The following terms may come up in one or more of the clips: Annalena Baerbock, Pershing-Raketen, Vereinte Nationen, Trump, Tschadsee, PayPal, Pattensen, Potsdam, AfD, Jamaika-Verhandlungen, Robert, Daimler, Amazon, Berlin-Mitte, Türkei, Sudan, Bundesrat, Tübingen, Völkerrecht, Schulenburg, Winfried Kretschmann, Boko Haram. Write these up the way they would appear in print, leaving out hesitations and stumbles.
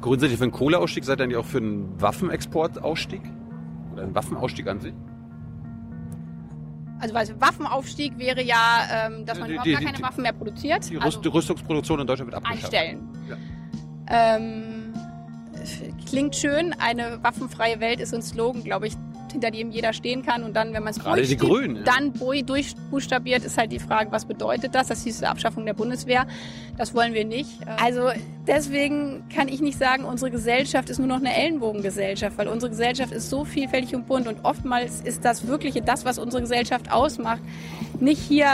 Grundsätzlich für einen Kohleausstieg, seid ihr eigentlich auch für einen Waffenexportausstieg? Oder einen Waffenausstieg an sich? Also Waffenaufstieg wäre ja, dass man überhaupt gar keine Waffen mehr produziert. Die Rüstungsproduktion in Deutschland wird abgeschafft. Einstellen. Ja. Klingt schön. Eine waffenfreie Welt ist ein Slogan, glaube ich, hinter dem jeder stehen kann. Und dann, wenn man es durchbuchstabiert, ist halt die Frage, was bedeutet das? Das hieß die Abschaffung der Bundeswehr. Das wollen wir nicht. Also deswegen kann ich nicht sagen, unsere Gesellschaft ist nur noch eine Ellenbogengesellschaft, weil unsere Gesellschaft ist so vielfältig und bunt. Und oftmals ist das Wirkliche, das, was unsere Gesellschaft ausmacht, nicht hier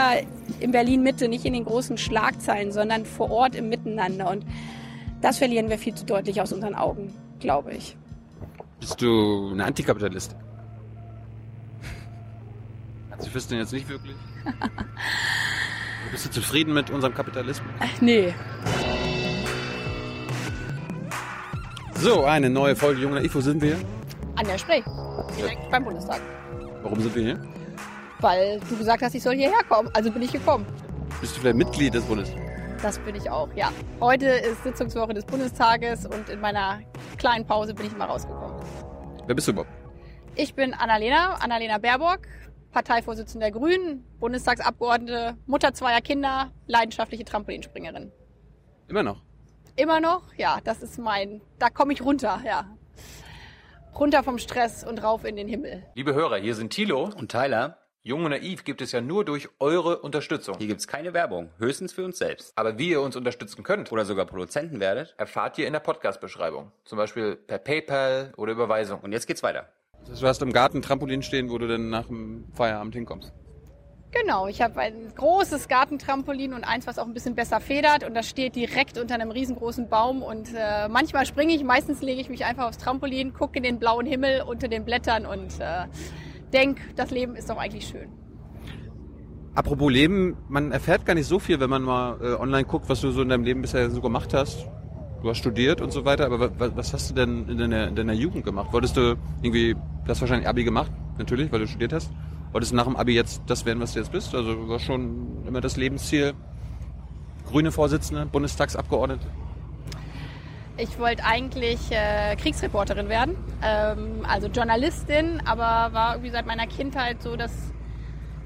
in Berlin-Mitte, nicht in den großen Schlagzeilen, sondern vor Ort im Miteinander. Und das verlieren wir viel zu deutlich aus unseren Augen, glaube ich. Bist du eine Antikapitalistin? Sie wissen denn jetzt nicht wirklich? Bist du zufrieden mit unserem Kapitalismus? Nee. So, eine neue Folge Junge Naiv. Wo sind wir? An der Spree. Direkt beim Bundestag. Warum sind wir hier? Weil du gesagt hast, ich soll hierher kommen. Also bin ich gekommen. Bist du vielleicht Mitglied des Bundestags? Das bin ich auch, ja. Heute ist Sitzungswoche des Bundestages und in meiner kleinen Pause bin ich mal rausgekommen. Wer bist du überhaupt? Ich bin Annalena Baerbock. Parteivorsitzende der Grünen, Bundestagsabgeordnete, Mutter zweier Kinder, leidenschaftliche Trampolinspringerin. Immer noch? Immer noch, ja, das ist da komme ich runter, ja. Runter vom Stress und rauf in den Himmel. Liebe Hörer, hier sind Thilo und Tyler. Jung und Naiv gibt es ja nur durch eure Unterstützung. Hier gibt es keine Werbung, höchstens für uns selbst. Aber wie ihr uns unterstützen könnt oder sogar Produzenten werdet, erfahrt ihr in der Podcast-Beschreibung. Zum Beispiel per PayPal oder Überweisung. Und jetzt geht's weiter. Du hast im Garten ein Trampolin stehen, wo du dann nach dem Feierabend hinkommst. Genau, ich habe ein großes Gartentrampolin und eins, was auch ein bisschen besser federt. Und das steht direkt unter einem riesengroßen Baum. Und manchmal springe ich, meistens lege ich mich einfach aufs Trampolin, gucke in den blauen Himmel unter den Blättern und denke, das Leben ist doch eigentlich schön. Apropos Leben, man erfährt gar nicht so viel, wenn man mal online guckt, was du so in deinem Leben bisher so gemacht hast. Du hast studiert und so weiter, aber was hast du denn in deiner Jugend gemacht? Wolltest du irgendwie, das wahrscheinlich Abi gemacht, natürlich, weil du studiert hast. Wolltest du nach dem Abi jetzt das werden, was du jetzt bist? Also war schon immer das Lebensziel, grüne Vorsitzende, Bundestagsabgeordnete? Ich wollte eigentlich Kriegsreporterin werden, also Journalistin, aber war irgendwie seit meiner Kindheit so, dass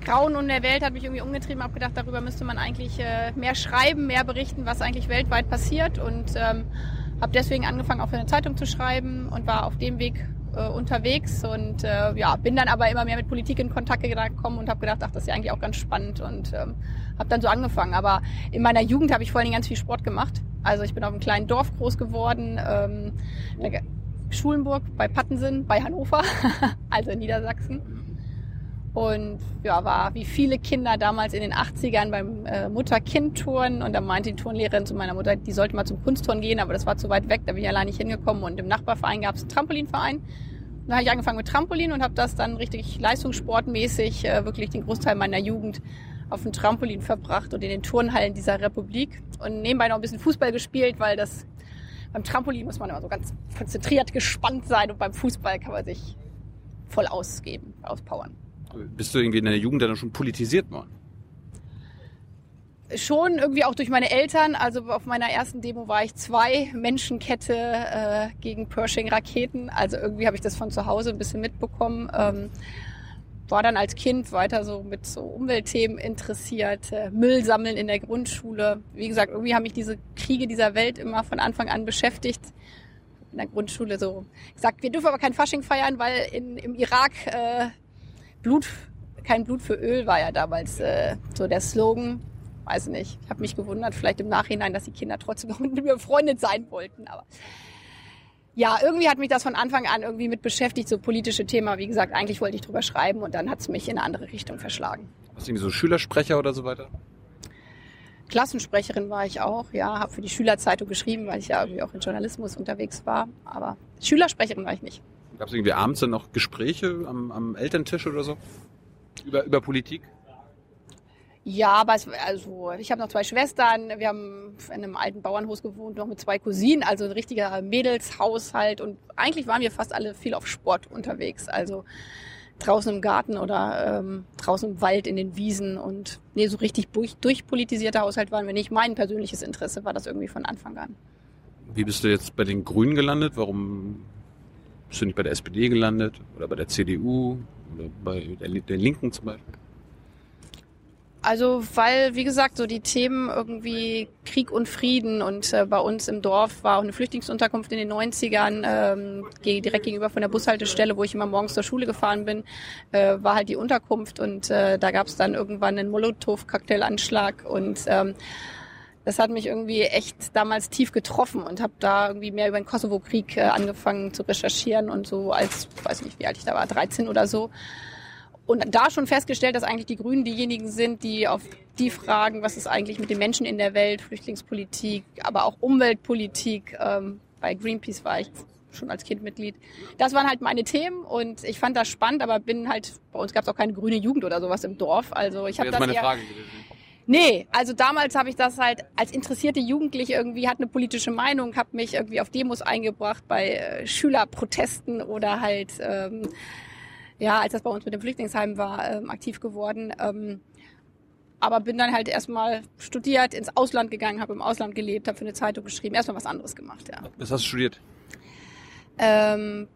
Grauen um der Welt hat mich irgendwie umgetrieben, habe gedacht, darüber müsste man eigentlich mehr schreiben, mehr berichten, was eigentlich weltweit passiert, und habe deswegen angefangen, auch für eine Zeitung zu schreiben und war auf dem Weg unterwegs und bin dann aber immer mehr mit Politik in Kontakt gekommen und habe gedacht, ach, das ist ja eigentlich auch ganz spannend, und habe dann so angefangen. Aber in meiner Jugend habe ich vor allen Dingen ganz viel Sport gemacht. Also ich bin auf einem kleinen Dorf groß geworden, Schulenburg bei Pattensen, bei Hannover, also in Niedersachsen. Und ja, war wie viele Kinder damals in den 80ern beim Mutter-Kind-Turnen. Und da meinte die Turnlehrerin zu meiner Mutter, die sollte mal zum Kunstturnen gehen, aber das war zu weit weg, da bin ich allein nicht hingekommen. Und im Nachbarverein gab es einen Trampolinverein. Und da habe ich angefangen mit Trampolin und habe das dann richtig leistungssportmäßig wirklich den Großteil meiner Jugend auf dem Trampolin verbracht und in den Turnhallen dieser Republik. Und nebenbei noch ein bisschen Fußball gespielt, weil das beim Trampolin muss man immer so ganz konzentriert gespannt sein und beim Fußball kann man sich voll ausgeben, auspowern. Bist du irgendwie in deiner Jugend dann schon politisiert worden? Schon irgendwie auch durch meine Eltern. Also auf meiner ersten Demo war ich 2, Menschenkette gegen Pershing-Raketen. Also irgendwie habe ich das von zu Hause ein bisschen mitbekommen. War dann als Kind weiter so mit so Umweltthemen interessiert, Müll sammeln in der Grundschule. Wie gesagt, irgendwie haben mich diese Kriege dieser Welt immer von Anfang an beschäftigt. In der Grundschule so gesagt, wir dürfen aber kein Fasching feiern, weil im Irak... Kein Blut für Öl war ja damals so der Slogan. Weiß nicht. Ich habe mich gewundert, vielleicht im Nachhinein, dass die Kinder trotzdem noch mit mir befreundet sein wollten. Aber ja, irgendwie hat mich das von Anfang an irgendwie mit beschäftigt, so politische Thema. Wie gesagt, eigentlich wollte ich drüber schreiben und dann hat es mich in eine andere Richtung verschlagen. Warst du irgendwie so Schülersprecher oder so weiter? Klassensprecherin war ich auch, ja. Habe für die Schülerzeitung geschrieben, weil ich ja irgendwie auch in Journalismus unterwegs war. Aber Schülersprecherin war ich nicht. Gab es irgendwie abends dann noch Gespräche am Elterntisch oder so über Politik? Ja, aber ich habe noch 2 Schwestern. Wir haben in einem alten Bauernhaus gewohnt, noch mit 2 Cousinen. Also ein richtiger Mädelshaushalt. Und eigentlich waren wir fast alle viel auf Sport unterwegs. Also draußen im Garten oder draußen im Wald in den Wiesen. Und nee, so richtig durchpolitisierter Haushalt waren wir nicht. Mein persönliches Interesse war das irgendwie von Anfang an. Wie bist du jetzt bei den Grünen gelandet? Warum bist du nicht bei der SPD gelandet oder bei der CDU oder bei den Linken zum Beispiel? Also weil, wie gesagt, so die Themen irgendwie Krieg und Frieden und bei uns im Dorf war auch eine Flüchtlingsunterkunft in den 90ern, direkt gegenüber von der Bushaltestelle, wo ich immer morgens zur Schule gefahren bin, war halt die Unterkunft und da gab es dann irgendwann einen Molotow-Cocktail-Anschlag und das hat mich irgendwie echt damals tief getroffen und habe da irgendwie mehr über den Kosovo-Krieg angefangen zu recherchieren und so als, weiß nicht, wie alt ich da war, 13 oder so. Und da schon festgestellt, dass eigentlich die Grünen diejenigen sind, die auf die Fragen, was ist eigentlich mit den Menschen in der Welt, Flüchtlingspolitik, aber auch Umweltpolitik, bei Greenpeace war ich schon als Kind Mitglied. Das waren halt meine Themen und ich fand das spannend, aber bin halt, bei uns gab es auch keine grüne Jugend oder sowas im Dorf. Also ich habe das meine Frage gewesen. Nee, also damals habe ich das halt als interessierte Jugendliche irgendwie, hatte eine politische Meinung, habe mich irgendwie auf Demos eingebracht bei Schülerprotesten oder halt... ja, als das bei uns mit dem Flüchtlingsheim war, aktiv geworden. Aber bin dann halt erstmal studiert, ins Ausland gegangen, habe im Ausland gelebt, habe für eine Zeitung geschrieben, erstmal was anderes gemacht. Ja. Was hast du studiert?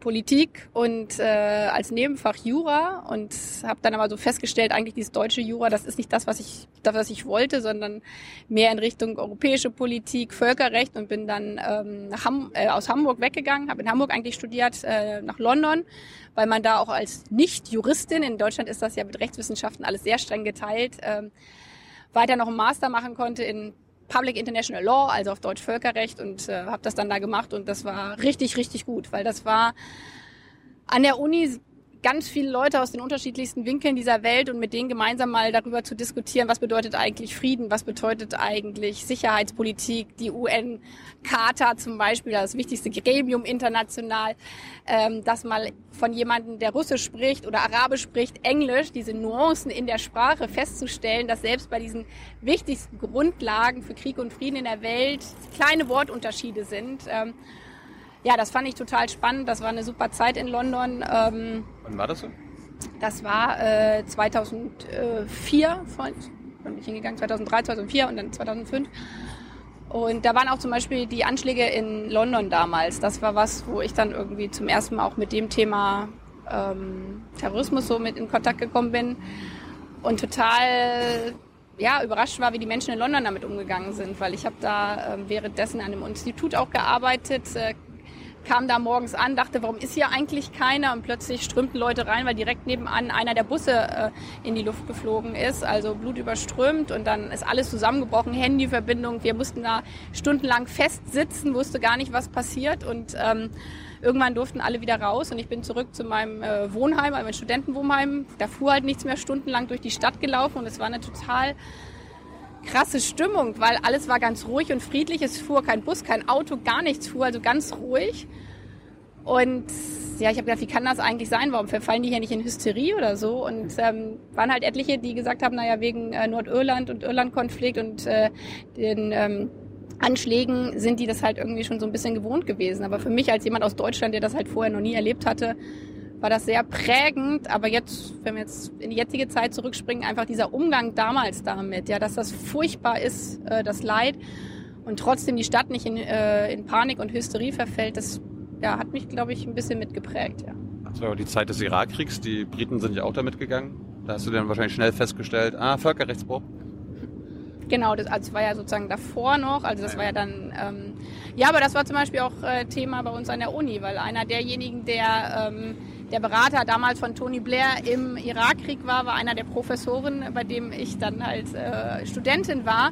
Politik und als Nebenfach Jura und habe dann aber so festgestellt, eigentlich dieses deutsche Jura, das ist nicht das, was ich wollte, sondern mehr in Richtung europäische Politik, Völkerrecht und bin dann aus Hamburg weggegangen, habe in Hamburg eigentlich studiert, nach London, weil man da auch als Nicht-Juristin, in Deutschland ist das ja mit Rechtswissenschaften alles sehr streng geteilt, weiter noch einen Master machen konnte in Public International Law, also auf Deutsch Völkerrecht und habe das dann da gemacht und das war richtig, richtig gut, weil das war an der Uni ganz viele Leute aus den unterschiedlichsten Winkeln dieser Welt und mit denen gemeinsam mal darüber zu diskutieren, was bedeutet eigentlich Frieden, was bedeutet eigentlich Sicherheitspolitik, die UN-Charta zum Beispiel, das wichtigste Gremium international, dass mal von jemandem, der Russisch spricht oder Arabisch spricht, Englisch, diese Nuancen in der Sprache festzustellen, dass selbst bei diesen wichtigsten Grundlagen für Krieg und Frieden in der Welt kleine Wortunterschiede sind. Ja, das fand ich total spannend. Das war eine super Zeit in London. Wann war das so? Das war 2004. Bin ich hingegangen, 2003, 2004 und dann 2005. Und da waren auch zum Beispiel die Anschläge in London damals. Das war was, wo ich dann irgendwie zum ersten Mal auch mit dem Thema Terrorismus so mit in Kontakt gekommen bin. Und total... ja, überrascht war, wie die Menschen in London damit umgegangen sind, weil ich habe da währenddessen an einem Institut auch gearbeitet, kam da morgens an, dachte, warum ist hier eigentlich keiner? Und plötzlich strömten Leute rein, weil direkt nebenan einer der Busse in die Luft geflogen ist, also blutüberströmt und dann ist alles zusammengebrochen, Handyverbindung, wir mussten da stundenlang festsitzen, wusste gar nicht, was passiert und irgendwann durften alle wieder raus und ich bin zurück zu meinem Wohnheim, also meinem Studentenwohnheim. Da fuhr halt nichts mehr, stundenlang durch die Stadt gelaufen und es war eine total krasse Stimmung, weil alles war ganz ruhig und friedlich. Es fuhr kein Bus, kein Auto, gar nichts fuhr, also ganz ruhig. Und ja, ich habe gedacht, wie kann das eigentlich sein? Warum verfallen die hier nicht in Hysterie oder so? Und waren halt etliche, die gesagt haben, naja, wegen Nordirland und Irland-Konflikt und den... Anschlägen sind die das halt irgendwie schon so ein bisschen gewohnt gewesen. Aber für mich als jemand aus Deutschland, der das halt vorher noch nie erlebt hatte, war das sehr prägend. Aber jetzt, wenn wir jetzt in die jetzige Zeit zurückspringen, einfach dieser Umgang damals damit, ja, dass das furchtbar ist, das Leid und trotzdem die Stadt nicht in Panik und Hysterie verfällt, das ja, hat mich, glaube ich, ein bisschen mitgeprägt. Ja. Das war aber die Zeit des Irakkriegs, die Briten sind ja auch da mitgegangen. Da hast du dann wahrscheinlich schnell festgestellt, Völkerrechtsbruch. Genau, das war ja sozusagen davor noch, also das war ja dann, ja, aber das war zum Beispiel auch Thema bei uns an der Uni, weil einer derjenigen, der Berater damals von Tony Blair im Irakkrieg war einer der Professoren, bei dem ich dann halt Studentin war.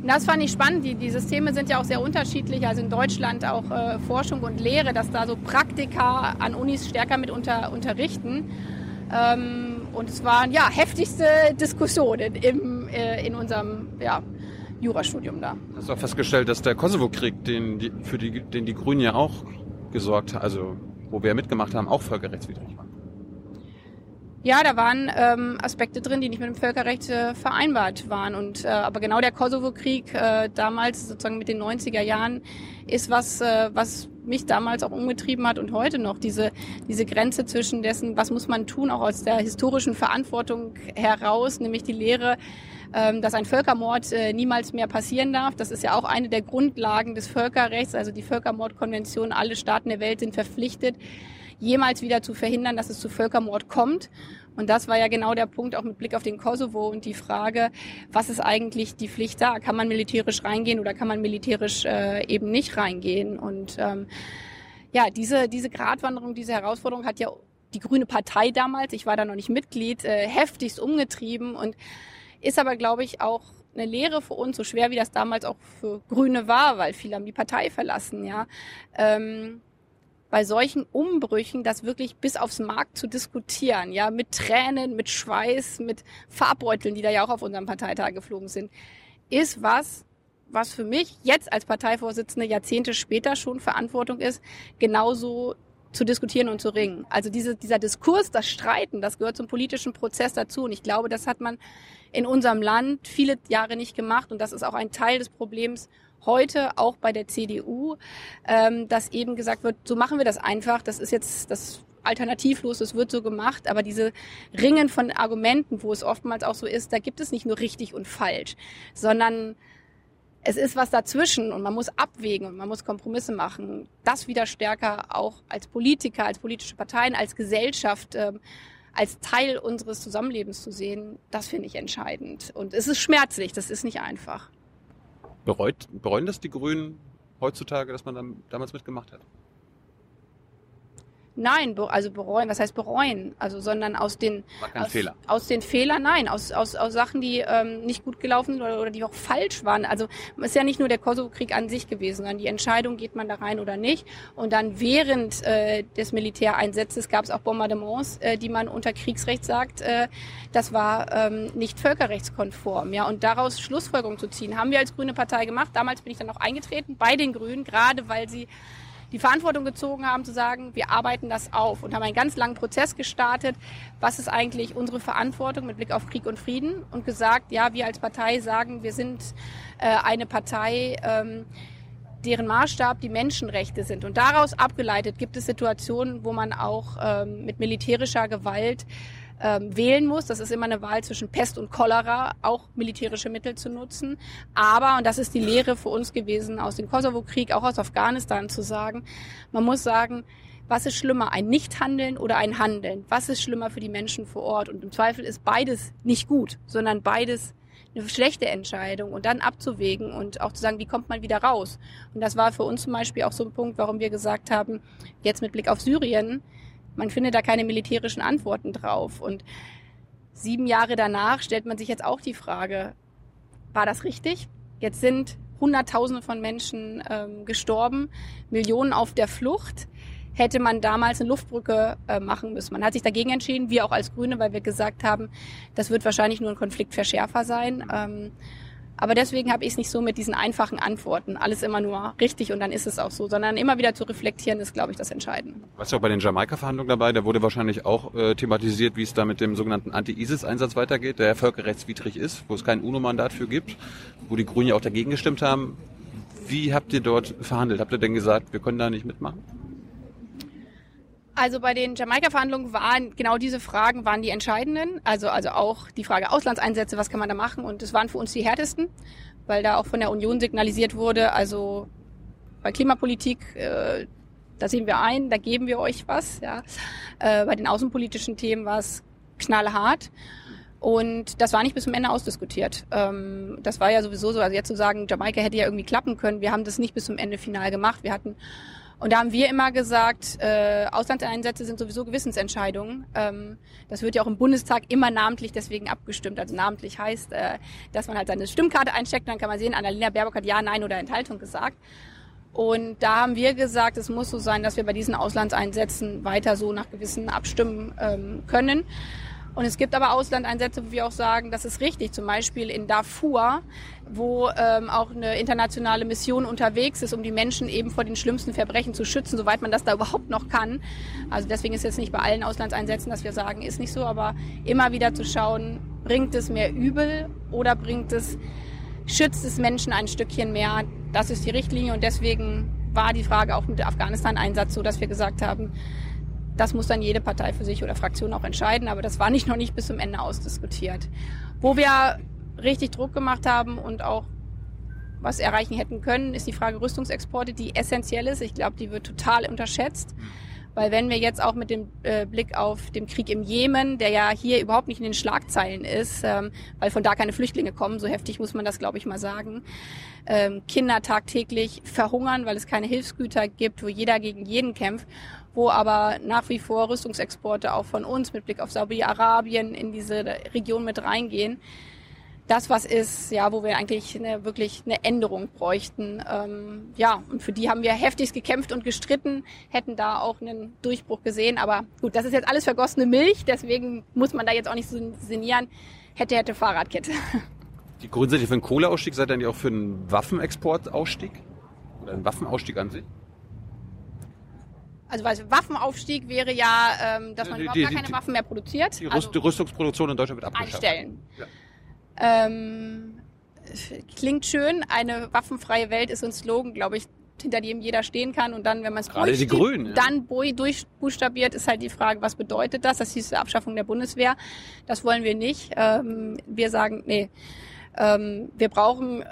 Und das fand ich spannend, die Systeme sind ja auch sehr unterschiedlich, also in Deutschland auch Forschung und Lehre, dass da so Praktika an Unis stärker mit unterrichten. Und es waren ja heftigste Diskussionen in unserem Jurastudium da. Hast du auch festgestellt, dass der Kosovo-Krieg, für den die Grünen ja auch gesorgt haben, also wo wir mitgemacht haben, auch völkerrechtswidrig war? Ja, da waren Aspekte drin, die nicht mit dem Völkerrecht vereinbart waren. Und aber genau der Kosovo-Krieg damals sozusagen mit den 90er Jahren ist was mich damals auch umgetrieben hat und heute noch, diese Grenze zwischen dessen, was muss man tun, auch aus der historischen Verantwortung heraus, nämlich die Lehre, dass ein Völkermord niemals mehr passieren darf. Das ist ja auch eine der Grundlagen des Völkerrechts, also die Völkermordkonvention. Alle Staaten der Welt sind verpflichtet, jemals wieder zu verhindern, dass es zu Völkermord kommt. Und das war ja genau der Punkt, auch mit Blick auf den Kosovo und die Frage, was ist eigentlich die Pflicht da? Kann man militärisch reingehen oder kann man militärisch eben nicht reingehen? Und diese Gratwanderung, diese Herausforderung hat ja die Grüne Partei damals, ich war da noch nicht Mitglied, heftigst umgetrieben und ist aber, glaube ich, auch eine Lehre für uns, so schwer wie das damals auch für Grüne war, weil viele haben die Partei verlassen, ja. Bei solchen Umbrüchen das wirklich bis aufs Mark zu diskutieren, ja, mit Tränen, mit Schweiß, mit Farbbeuteln, die da ja auch auf unserem Parteitag geflogen sind, ist was für mich jetzt als Parteivorsitzende Jahrzehnte später schon Verantwortung ist, genauso zu diskutieren und zu ringen. Also dieser Diskurs, das Streiten, das gehört zum politischen Prozess dazu. Und ich glaube, das hat man in unserem Land viele Jahre nicht gemacht. Und das ist auch ein Teil des Problems heute, auch bei der CDU, dass eben gesagt wird, so machen wir das einfach. Das ist jetzt das alternativlos, das wird so gemacht. Aber diese Ringen von Argumenten, wo es oftmals auch so ist, da gibt es nicht nur richtig und falsch, sondern es ist was dazwischen und man muss abwägen und man muss Kompromisse machen. Das wieder stärker auch als Politiker, als politische Parteien, als Gesellschaft, als Teil unseres Zusammenlebens zu sehen, das finde ich entscheidend. Und es ist schmerzlich, das ist nicht einfach. Bereuen das die Grünen heutzutage, dass man damals mitgemacht hat? Nein, also bereuen, was heißt bereuen? Also, sondern aus den Fehlern, aus Sachen, die nicht gut gelaufen sind oder die auch falsch waren. Also, es ist ja nicht nur der Kosovo-Krieg an sich gewesen, sondern die Entscheidung, geht man da rein oder nicht. Und dann während des Militäreinsatzes gab es auch Bombardements, die man unter Kriegsrecht sagt, das war nicht völkerrechtskonform, ja. Und daraus Schlussfolgerungen zu ziehen, haben wir als Grüne Partei gemacht. Damals bin ich dann auch eingetreten bei den Grünen, gerade weil sie die Verantwortung gezogen haben, zu sagen, wir arbeiten das auf und haben einen ganz langen Prozess gestartet, was ist eigentlich unsere Verantwortung mit Blick auf Krieg und Frieden und gesagt, ja, wir als Partei sagen, wir sind eine Partei, deren Maßstab die Menschenrechte sind. Und daraus abgeleitet gibt es Situationen, wo man auch mit militärischer Gewalt wählen muss. Das ist immer eine Wahl zwischen Pest und Cholera, auch militärische Mittel zu nutzen. Aber, und das ist die Lehre für uns gewesen aus dem Kosovo-Krieg, auch aus Afghanistan zu sagen, man muss sagen, was ist schlimmer, ein Nichthandeln oder ein Handeln? Was ist schlimmer für die Menschen vor Ort? Und im Zweifel ist beides nicht gut, sondern beides eine schlechte Entscheidung und dann abzuwägen und auch zu sagen, wie kommt man wieder raus? Und das war für uns zum Beispiel auch so ein Punkt, warum wir gesagt haben, jetzt mit Blick auf Syrien, man findet da keine militärischen Antworten drauf. Und 7 Jahre danach stellt man sich jetzt auch die Frage, war das richtig? Jetzt sind Hunderttausende von Menschen gestorben, Millionen auf der Flucht. Hätte man damals eine Luftbrücke machen müssen. Man hat sich dagegen entschieden, wir auch als Grüne, weil wir gesagt haben, das wird wahrscheinlich nur ein Konfliktverschärfer sein. Aber deswegen habe ich es nicht so mit diesen einfachen Antworten. Alles immer nur richtig und dann ist es auch so. Sondern immer wieder zu reflektieren, ist, glaube ich, das Entscheidende. Warst du auch bei den Jamaika-Verhandlungen dabei? Da wurde wahrscheinlich auch thematisiert, wie es da mit dem sogenannten Anti-ISIS-Einsatz weitergeht, der ja völkerrechtswidrig ist, wo es kein UNO-Mandat für gibt, wo die Grünen ja auch dagegen gestimmt haben. Wie habt ihr dort verhandelt? Habt ihr denn gesagt, wir können da nicht mitmachen? Also bei den Jamaika-Verhandlungen waren genau diese Fragen waren die entscheidenden. Also auch die Frage Auslandseinsätze, was kann man da machen? Und das waren für uns die härtesten, weil da auch von der Union signalisiert wurde, also bei Klimapolitik, da sehen wir ein, da geben wir euch was. Ja. Bei den außenpolitischen Themen war es knallhart. Und das war nicht bis zum Ende ausdiskutiert. Das war ja sowieso so, also jetzt zu sagen, Jamaika hätte ja irgendwie klappen können. Wir haben das nicht bis zum Ende final gemacht. Und da haben wir immer gesagt, Auslandseinsätze sind sowieso Gewissensentscheidungen. Das wird ja auch im Bundestag immer namentlich deswegen abgestimmt. Also namentlich heißt, dass man halt seine Stimmkarte einsteckt und dann kann man sehen, Annalena Baerbock hat Ja, Nein oder Enthaltung gesagt. Und da haben wir gesagt, es muss so sein, dass wir bei diesen Auslandseinsätzen weiter so nach Gewissen abstimmen können. Und es gibt aber Auslandseinsätze, wo wir auch sagen, das ist richtig. Zum Beispiel in Darfur, wo auch eine internationale Mission unterwegs ist, um die Menschen eben vor den schlimmsten Verbrechen zu schützen, soweit man das da überhaupt noch kann. Also deswegen ist jetzt nicht bei allen Auslandseinsätzen, dass wir sagen, ist nicht so, aber immer wieder zu schauen, bringt es mehr Übel oder schützt es Menschen ein Stückchen mehr? Das ist die Richtlinie und deswegen war die Frage auch mit dem Afghanistan-Einsatz so, dass wir gesagt haben, das muss dann jede Partei für sich oder Fraktion auch entscheiden. Aber das war noch nicht bis zum Ende ausdiskutiert. Wo wir richtig Druck gemacht haben und auch was erreichen hätten können, ist die Frage Rüstungsexporte, die essentiell ist. Ich glaube, die wird total unterschätzt. Weil wenn wir jetzt auch mit dem Blick auf den Krieg im Jemen, der ja hier überhaupt nicht in den Schlagzeilen ist, weil von da keine Flüchtlinge kommen, so heftig muss man das, glaube ich, mal sagen, Kinder tagtäglich verhungern, weil es keine Hilfsgüter gibt, wo jeder gegen jeden kämpft, wo aber nach wie vor Rüstungsexporte auch von uns mit Blick auf Saudi-Arabien in diese Region mit reingehen. Das, was ist, ja, wo wir eigentlich wirklich eine Änderung bräuchten. Und für die haben wir heftigst gekämpft und gestritten, hätten da auch einen Durchbruch gesehen. Aber gut, das ist jetzt alles vergossene Milch, deswegen muss man da jetzt auch nicht so sinnieren. Hätte, Fahrradkette. Grundsätzlich für einen Kohleausstieg, seid ihr eigentlich auch für einen Waffenexportausstieg? Oder einen Waffenausstieg an sich? Also Waffenaufstieg wäre ja, dass man überhaupt gar keine Waffen mehr produziert. Die Rüstungsproduktion in Deutschland wird abgeschafft. Einstellen. Ja. Klingt schön, eine waffenfreie Welt ist ein Slogan, glaube ich, hinter dem jeder stehen kann. Und dann, wenn man es durchbuchstabiert, ist halt die Frage, was bedeutet das? Das hieß die Abschaffung der Bundeswehr. Das wollen wir nicht. Wir sagen, nee, wir brauchen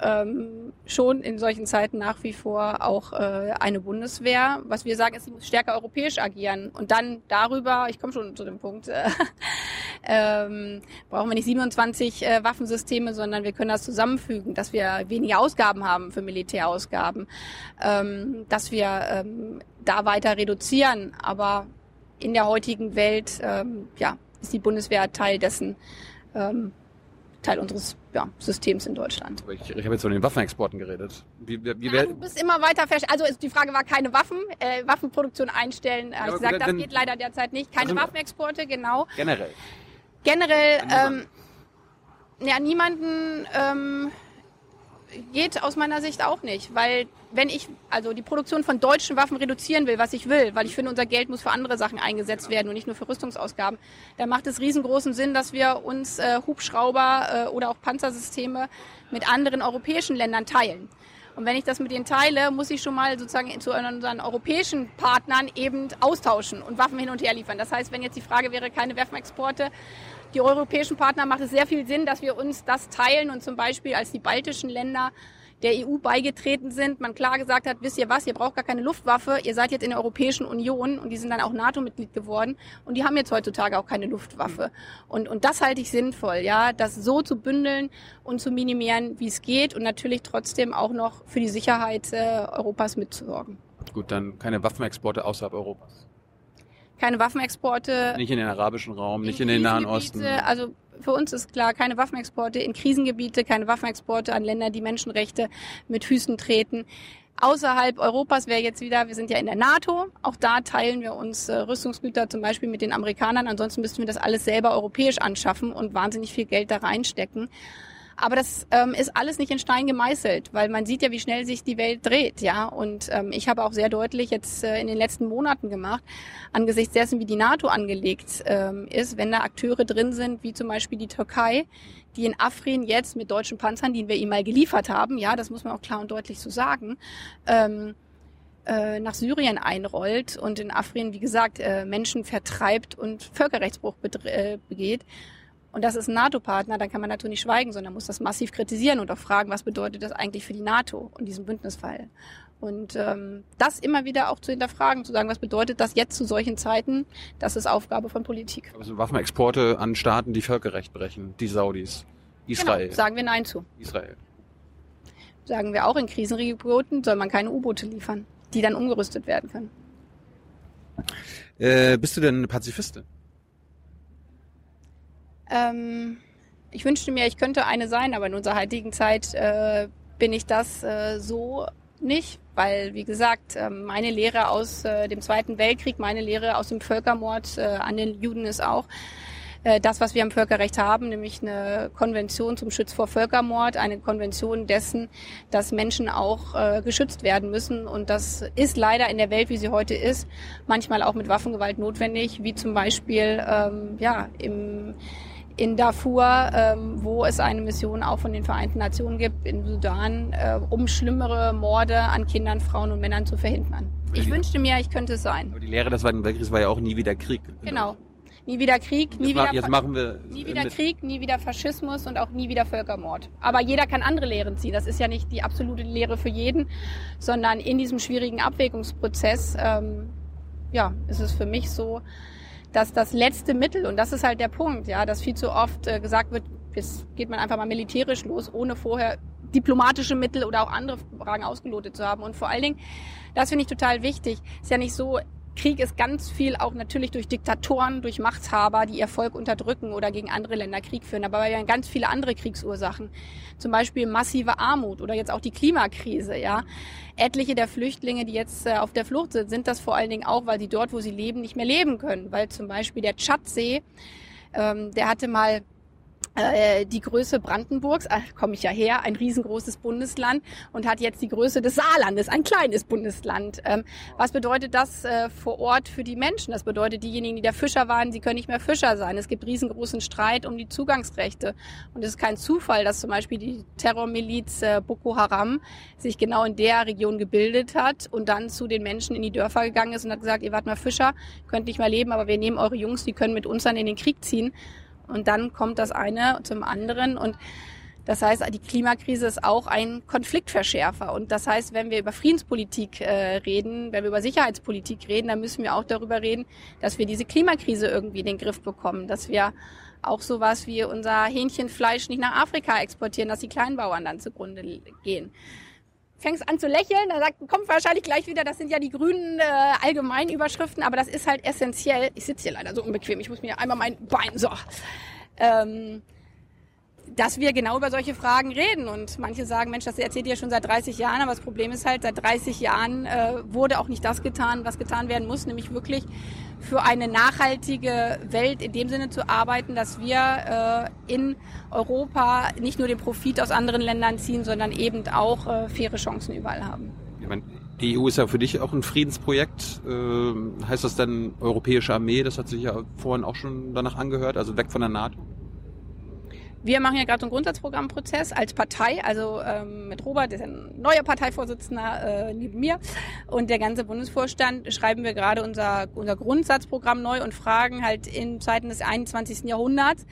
schon in solchen Zeiten nach wie vor auch eine Bundeswehr. Was wir sagen, ist, sie muss stärker europäisch agieren. Und dann darüber, ich komme schon zu dem Punkt, brauchen wir nicht 27 Waffensysteme, sondern wir können das zusammenfügen, dass wir weniger Ausgaben haben für Militärausgaben, dass wir da weiter reduzieren. Aber in der heutigen Welt ist die Bundeswehr Teil unseres Systems in Deutschland. Ich habe jetzt von den Waffenexporten geredet. Du bist immer weiter die Frage war keine Waffen, Waffenproduktion einstellen. Habe ich gesagt, das geht leider derzeit nicht. Keine Waffenexporte, genau. Generell, niemanden geht aus meiner Sicht auch nicht, weil wenn ich die Produktion von deutschen Waffen reduzieren will, was ich will, weil ich finde, unser Geld muss für andere Sachen eingesetzt werden und nicht nur für Rüstungsausgaben, dann macht es riesengroßen Sinn, dass wir uns Hubschrauber oder auch Panzersysteme mit anderen europäischen Ländern teilen. Und wenn ich das mit denen teile, muss ich schon mal sozusagen zu unseren europäischen Partnern eben austauschen und Waffen hin und her liefern. Das heißt, wenn jetzt die Frage wäre, keine Waffenexporte, die europäischen Partner macht es sehr viel Sinn, dass wir uns das teilen und zum Beispiel als die baltischen Länder der EU beigetreten sind, man klar gesagt hat, wisst ihr was, ihr braucht gar keine Luftwaffe, ihr seid jetzt in der Europäischen Union und die sind dann auch NATO-Mitglied geworden und die haben jetzt heutzutage auch keine Luftwaffe. Und das halte ich sinnvoll, das so zu bündeln und zu minimieren, wie es geht und natürlich trotzdem auch noch für die Sicherheit Europas mitzusorgen. Gut, dann keine Waffenexporte außerhalb Europas. Keine Waffenexporte. Nicht in den arabischen Raum, nicht in den Nahen Osten. Also für uns ist klar, keine Waffenexporte in Krisengebiete, keine Waffenexporte an Länder, die Menschenrechte mit Füßen treten. Außerhalb Europas wäre jetzt wieder, wir sind ja in der NATO, auch da teilen wir uns Rüstungsgüter zum Beispiel mit den Amerikanern. Ansonsten müssten wir das alles selber europäisch anschaffen und wahnsinnig viel Geld da reinstecken. Aber das ist alles nicht in Stein gemeißelt, weil man sieht ja, wie schnell sich die Welt dreht, Und ich habe auch sehr deutlich jetzt in den letzten Monaten gemacht, angesichts dessen, wie die NATO angelegt ist, wenn da Akteure drin sind, wie zum Beispiel die Türkei, die in Afrin jetzt mit deutschen Panzern, die wir ihm mal geliefert haben, das muss man auch klar und deutlich so sagen, nach Syrien einrollt und in Afrin, wie gesagt, Menschen vertreibt und Völkerrechtsbruch begeht. Und das ist ein NATO-Partner, dann kann man natürlich nicht schweigen, sondern muss das massiv kritisieren und auch fragen, was bedeutet das eigentlich für die NATO und diesen Bündnisfall. Und das immer wieder auch zu hinterfragen, zu sagen, was bedeutet das jetzt zu solchen Zeiten, das ist Aufgabe von Politik. Also Waffenexporte an Staaten, die Völkerrecht brechen, die Saudis, Israel. Genau, sagen wir Nein zu. Israel. Sagen wir auch, in Krisenregionen soll man keine U-Boote liefern, die dann umgerüstet werden können. Bist du denn eine Pazifistin? Ich wünschte mir, ich könnte eine sein, aber in unserer heutigen Zeit bin ich das so nicht, weil, wie gesagt, meine Lehre aus dem Zweiten Weltkrieg, meine Lehre aus dem Völkermord an den Juden ist auch, das, was wir am Völkerrecht haben, nämlich eine Konvention zum Schutz vor Völkermord, eine Konvention dessen, dass Menschen auch geschützt werden müssen. Und das ist leider in der Welt, wie sie heute ist, manchmal auch mit Waffengewalt notwendig, wie zum Beispiel im in Darfur, wo es eine Mission auch von den Vereinten Nationen gibt, in Sudan, um schlimmere Morde an Kindern, Frauen und Männern zu verhindern. Ich wünschte mir, ich könnte es sein. Aber die Lehre des Zweiten Weltkriegs war ja auch nie wieder Krieg. Genau. Nie wieder Krieg, nie wieder Faschismus und auch nie wieder Völkermord. Aber jeder kann andere Lehren ziehen. Das ist ja nicht die absolute Lehre für jeden, sondern in diesem schwierigen Abwägungsprozess ist es für mich so, dass das letzte Mittel, und das ist halt der Punkt, ja, dass viel zu oft gesagt wird, jetzt geht man einfach mal militärisch los, ohne vorher diplomatische Mittel oder auch andere Fragen ausgelotet zu haben. Und vor allen Dingen, das finde ich total wichtig, ist ja nicht so, Krieg ist ganz viel auch natürlich durch Diktatoren, durch Machthaber, die ihr Volk unterdrücken oder gegen andere Länder Krieg führen. Aber wir haben ganz viele andere Kriegsursachen, zum Beispiel massive Armut oder jetzt auch die Klimakrise. Ja, etliche der Flüchtlinge, die jetzt auf der Flucht sind, sind das vor allen Dingen auch, weil sie dort, wo sie leben, nicht mehr leben können. Weil zum Beispiel der Tschadsee, der hatte mal die Größe Brandenburgs, komme ich ja her, ein riesengroßes Bundesland, und hat jetzt die Größe des Saarlandes, ein kleines Bundesland. Was bedeutet das vor Ort für die Menschen? Das bedeutet, diejenigen, die da Fischer waren, sie können nicht mehr Fischer sein. Es gibt riesengroßen Streit um die Zugangsrechte. Und es ist kein Zufall, dass zum Beispiel die Terrormiliz Boko Haram sich genau in der Region gebildet hat und dann zu den Menschen in die Dörfer gegangen ist und hat gesagt, ihr wart mal Fischer, könnt nicht mehr leben, aber wir nehmen eure Jungs, die können mit uns dann in den Krieg ziehen. Und dann kommt das eine zum anderen, und das heißt, die Klimakrise ist auch ein Konfliktverschärfer. Und das heißt, wenn wir über Friedenspolitik reden, wenn wir über Sicherheitspolitik reden, dann müssen wir auch darüber reden, dass wir diese Klimakrise irgendwie in den Griff bekommen, dass wir auch sowas wie unser Hähnchenfleisch nicht nach Afrika exportieren, dass die Kleinbauern dann zugrunde gehen. Fängst an zu lächeln, da kommt wahrscheinlich gleich wieder, das sind ja die grünen allgemeinen Überschriften, aber das ist halt essentiell. Ich sitze hier leider so unbequem, ich muss mir einmal mein Bein so. Dass wir genau über solche Fragen reden, und manche sagen, Mensch, das erzählt ihr schon seit 30 Jahren, aber das Problem ist halt, seit 30 Jahren wurde auch nicht das getan, was getan werden muss, nämlich wirklich für eine nachhaltige Welt in dem Sinne zu arbeiten, dass wir in Europa nicht nur den Profit aus anderen Ländern ziehen, sondern eben auch faire Chancen überall haben. Ich meine, die EU ist ja für dich auch ein Friedensprojekt. Heißt das dann europäische Armee? Das hat sich ja vorhin auch schon danach angehört, also weg von der NATO. Wir machen ja gerade so einen Grundsatzprogrammprozess als Partei, also mit Robert, der ist ein neuer Parteivorsitzender neben mir, und der ganze Bundesvorstand, schreiben wir gerade unser Grundsatzprogramm neu und fragen halt in Zeiten des 21. Jahrhunderts,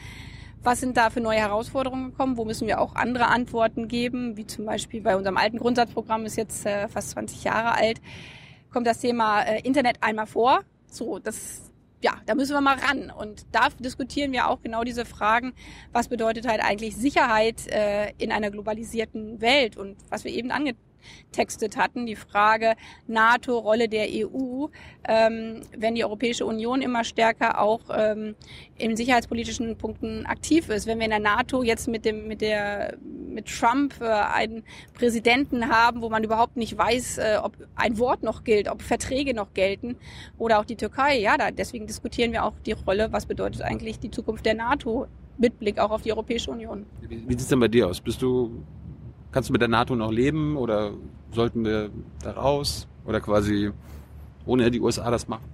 was sind da für neue Herausforderungen gekommen, wo müssen wir auch andere Antworten geben, wie zum Beispiel bei unserem alten Grundsatzprogramm, ist jetzt fast 20 Jahre alt, kommt das Thema Internet einmal vor, so das... Ja, da müssen wir mal ran, und da diskutieren wir auch genau diese Fragen, was bedeutet halt eigentlich Sicherheit in einer globalisierten Welt, und was wir eben angetextet hatten, die Frage NATO, Rolle der EU, wenn die Europäische Union immer stärker auch in sicherheitspolitischen Punkten aktiv ist, wenn wir in der NATO jetzt mit Trump einen Präsidenten haben, wo man überhaupt nicht weiß, ob ein Wort noch gilt, ob Verträge noch gelten, oder auch die Türkei. Ja, deswegen diskutieren wir auch die Rolle, was bedeutet eigentlich die Zukunft der NATO mit Blick auch auf die Europäische Union. Wie sieht es denn bei dir aus? Kannst du mit der NATO noch leben, oder sollten wir da raus, oder quasi ohne die USA das machen?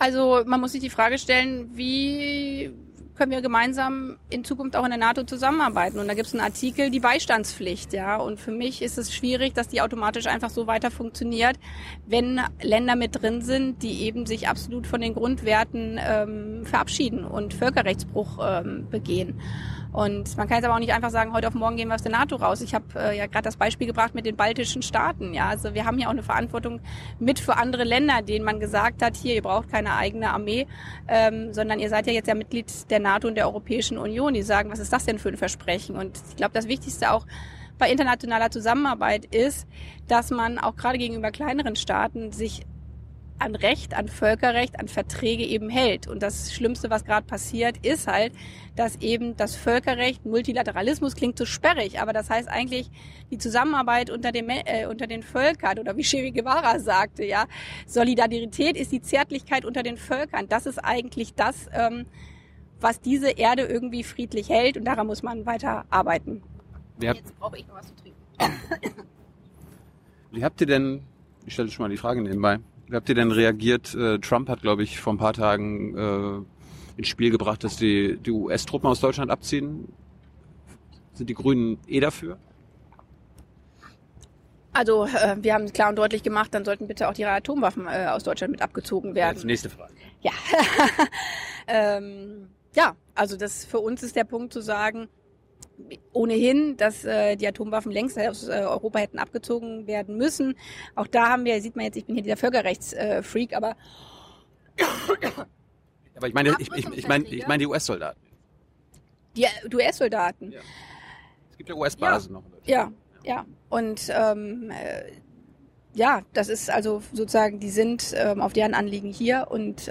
Also man muss sich die Frage stellen, wie können wir gemeinsam in Zukunft auch in der NATO zusammenarbeiten? Und da gibt es einen Artikel, die Beistandspflicht, ja. Und für mich ist es schwierig, dass die automatisch einfach so weiter funktioniert, wenn Länder mit drin sind, die eben sich absolut von den Grundwerten verabschieden und Völkerrechtsbruch begehen. Und man kann jetzt aber auch nicht einfach sagen, heute auf morgen gehen wir aus der NATO raus. Ich habe ja gerade das Beispiel gebracht mit den baltischen Staaten. Ja, also wir haben ja auch eine Verantwortung mit für andere Länder, denen man gesagt hat, hier, ihr braucht keine eigene Armee, sondern ihr seid ja jetzt ja Mitglied der NATO und der Europäischen Union. Die sagen, was ist das denn für ein Versprechen? Und ich glaube, das Wichtigste auch bei internationaler Zusammenarbeit ist, dass man auch gerade gegenüber kleineren Staaten sich an Recht, an Völkerrecht, an Verträge eben hält. Und das Schlimmste, was gerade passiert, ist halt, dass eben das Völkerrecht, Multilateralismus klingt so sperrig, aber das heißt eigentlich die Zusammenarbeit unter den Völkern, oder wie Che Guevara sagte, ja, Solidarität ist die Zärtlichkeit unter den Völkern. Das ist eigentlich das, was diese Erde irgendwie friedlich hält, und daran muss man weiter arbeiten. Jetzt brauche ich noch was zu trinken. Wie habt ihr denn, ich stelle schon mal die Frage nebenbei, wie habt ihr denn reagiert? Trump hat, glaube ich, vor ein paar Tagen ins Spiel gebracht, dass die US-Truppen aus Deutschland abziehen? Sind die Grünen dafür? Also wir haben klar und deutlich gemacht, dann sollten bitte auch die Atomwaffen aus Deutschland mit abgezogen werden. Ja, nächste Frage. Ja. Ja, also das für uns ist der Punkt zu sagen, ohnehin, dass die Atomwaffen längst aus Europa hätten abgezogen werden müssen. Auch da haben wir, sieht man jetzt, ich bin hier dieser Völkerrechtsfreak, aber... Aber ich meine die US-Soldaten. Die US-Soldaten? Ja. Es gibt ja US-Basen noch. Ja, ja. Und ja, das ist also sozusagen, die sind auf deren Anliegen hier und...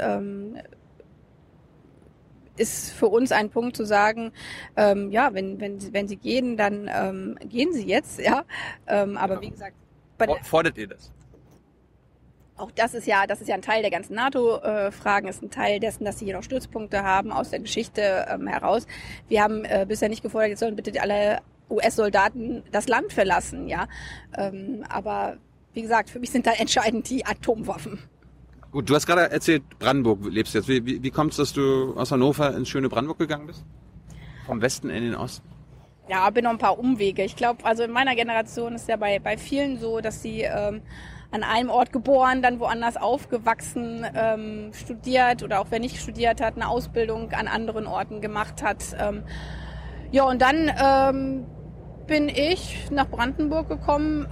ist für uns ein Punkt zu sagen, ja, wenn sie gehen, dann gehen sie jetzt, ja. Aber genau. Wie gesagt, fordert ihr das? Auch das ist ja ein Teil der ganzen NATO-Fragen, ist ein Teil dessen, dass sie hier noch Stützpunkte haben aus der Geschichte heraus. Wir haben bisher nicht gefordert, jetzt sollen bitte alle US-Soldaten das Land verlassen, ja. Aber wie gesagt, für mich sind da entscheidend die Atomwaffen. Gut, du hast gerade erzählt, Brandenburg lebst jetzt. Wie kommt es, dass du aus Hannover ins schöne Brandenburg gegangen bist? Vom Westen in den Osten? Ja, bin noch ein paar Umwege. Ich glaube, also in meiner Generation ist ja bei vielen so, dass sie an einem Ort geboren, dann woanders aufgewachsen, studiert oder auch wer nicht studiert hat, eine Ausbildung an anderen Orten gemacht hat. Ja, und dann bin ich nach Brandenburg gekommen,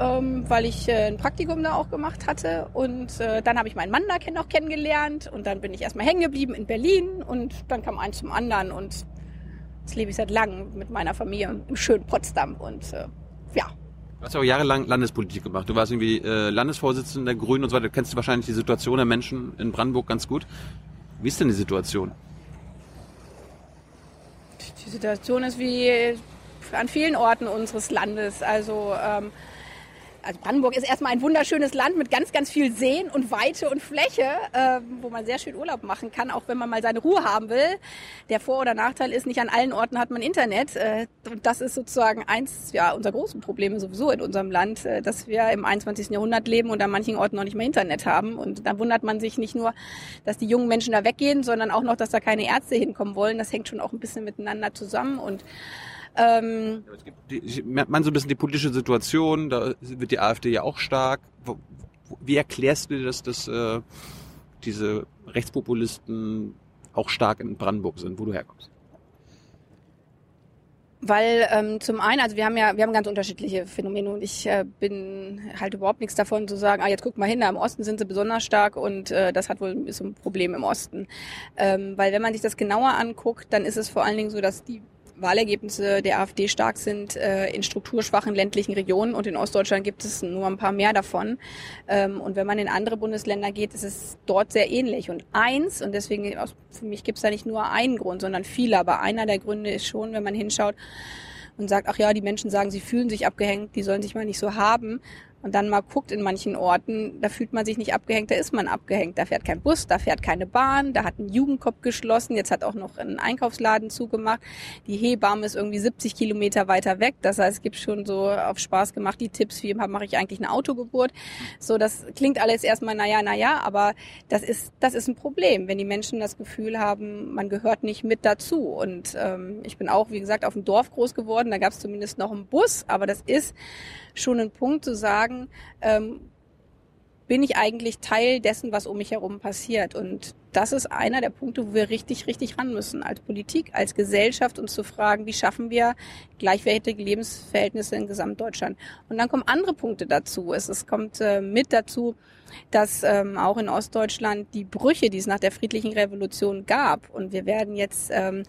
weil ich ein Praktikum da auch gemacht hatte und dann habe ich meinen Mann da noch kennengelernt und dann bin ich erstmal hängen geblieben in Berlin und dann kam eins zum anderen und jetzt lebe ich seit langem mit meiner Familie im schönen Potsdam und ja. Du hast ja auch jahrelang Landespolitik gemacht, du warst irgendwie Landesvorsitzender der Grünen und so weiter, du kennst wahrscheinlich die Situation der Menschen in Brandenburg ganz gut. Wie ist denn die Situation? Die Situation ist wie... an vielen Orten unseres Landes. Also Brandenburg ist erstmal ein wunderschönes Land mit ganz, ganz viel Seen und Weite und Fläche, wo man sehr schön Urlaub machen kann, auch wenn man mal seine Ruhe haben will. Der Vor- oder Nachteil ist, nicht an allen Orten hat man Internet. Und das ist sozusagen eins unserer großen Probleme sowieso in unserem Land, dass wir im 21. Jahrhundert leben und an manchen Orten noch nicht mehr Internet haben. Und dann wundert man sich nicht nur, dass die jungen Menschen da weggehen, sondern auch noch, dass da keine Ärzte hinkommen wollen. Das hängt schon auch ein bisschen miteinander zusammen und es gibt man so ein bisschen die politische Situation, da wird die AfD ja auch stark. Wie erklärst du dir, dass diese Rechtspopulisten auch stark in Brandenburg sind, wo du herkommst? Weil zum einen, also wir haben ganz unterschiedliche Phänomene und ich bin halt überhaupt nichts davon zu sagen, jetzt guck mal hin, da im Osten sind sie besonders stark und das hat wohl ist ein Problem im Osten. Weil wenn man sich das genauer anguckt, dann ist es vor allen Dingen so, dass die Wahlergebnisse der AfD stark sind in strukturschwachen ländlichen Regionen und in Ostdeutschland gibt es nur ein paar mehr davon. Und wenn man in andere Bundesländer geht, ist es dort sehr ähnlich. Und eins, und deswegen für mich gibt es da nicht nur einen Grund, sondern viele, aber einer der Gründe ist schon, wenn man hinschaut und sagt, ach ja, die Menschen sagen, sie fühlen sich abgehängt, die sollen sich mal nicht so haben. Und dann mal guckt in manchen Orten, da fühlt man sich nicht abgehängt, da ist man abgehängt. Da fährt kein Bus, da fährt keine Bahn, da hat ein Jugendclub geschlossen, jetzt hat auch noch ein Einkaufsladen zugemacht. Die Hebamme ist irgendwie 70 Kilometer weiter weg. Das heißt, es gibt schon so auf Spaß gemacht die Tipps, wie mache ich eigentlich eine Autogeburt. So, das klingt alles erstmal naja, aber das ist ein Problem, wenn die Menschen das Gefühl haben, man gehört nicht mit dazu. Und ich bin auch, wie gesagt, auf dem Dorf groß geworden, da gab es zumindest noch einen Bus, aber das ist schon ein Punkt zu sagen, bin ich eigentlich Teil dessen, was um mich herum passiert. Und das ist einer der Punkte, wo wir richtig, richtig ran müssen. Als Politik, als Gesellschaft uns zu fragen, wie schaffen wir gleichwertige Lebensverhältnisse in Gesamtdeutschland. Und dann kommen andere Punkte dazu. Es kommt mit dazu, dass auch in Ostdeutschland die Brüche, die es nach der friedlichen Revolution gab, und wir werden jetzt in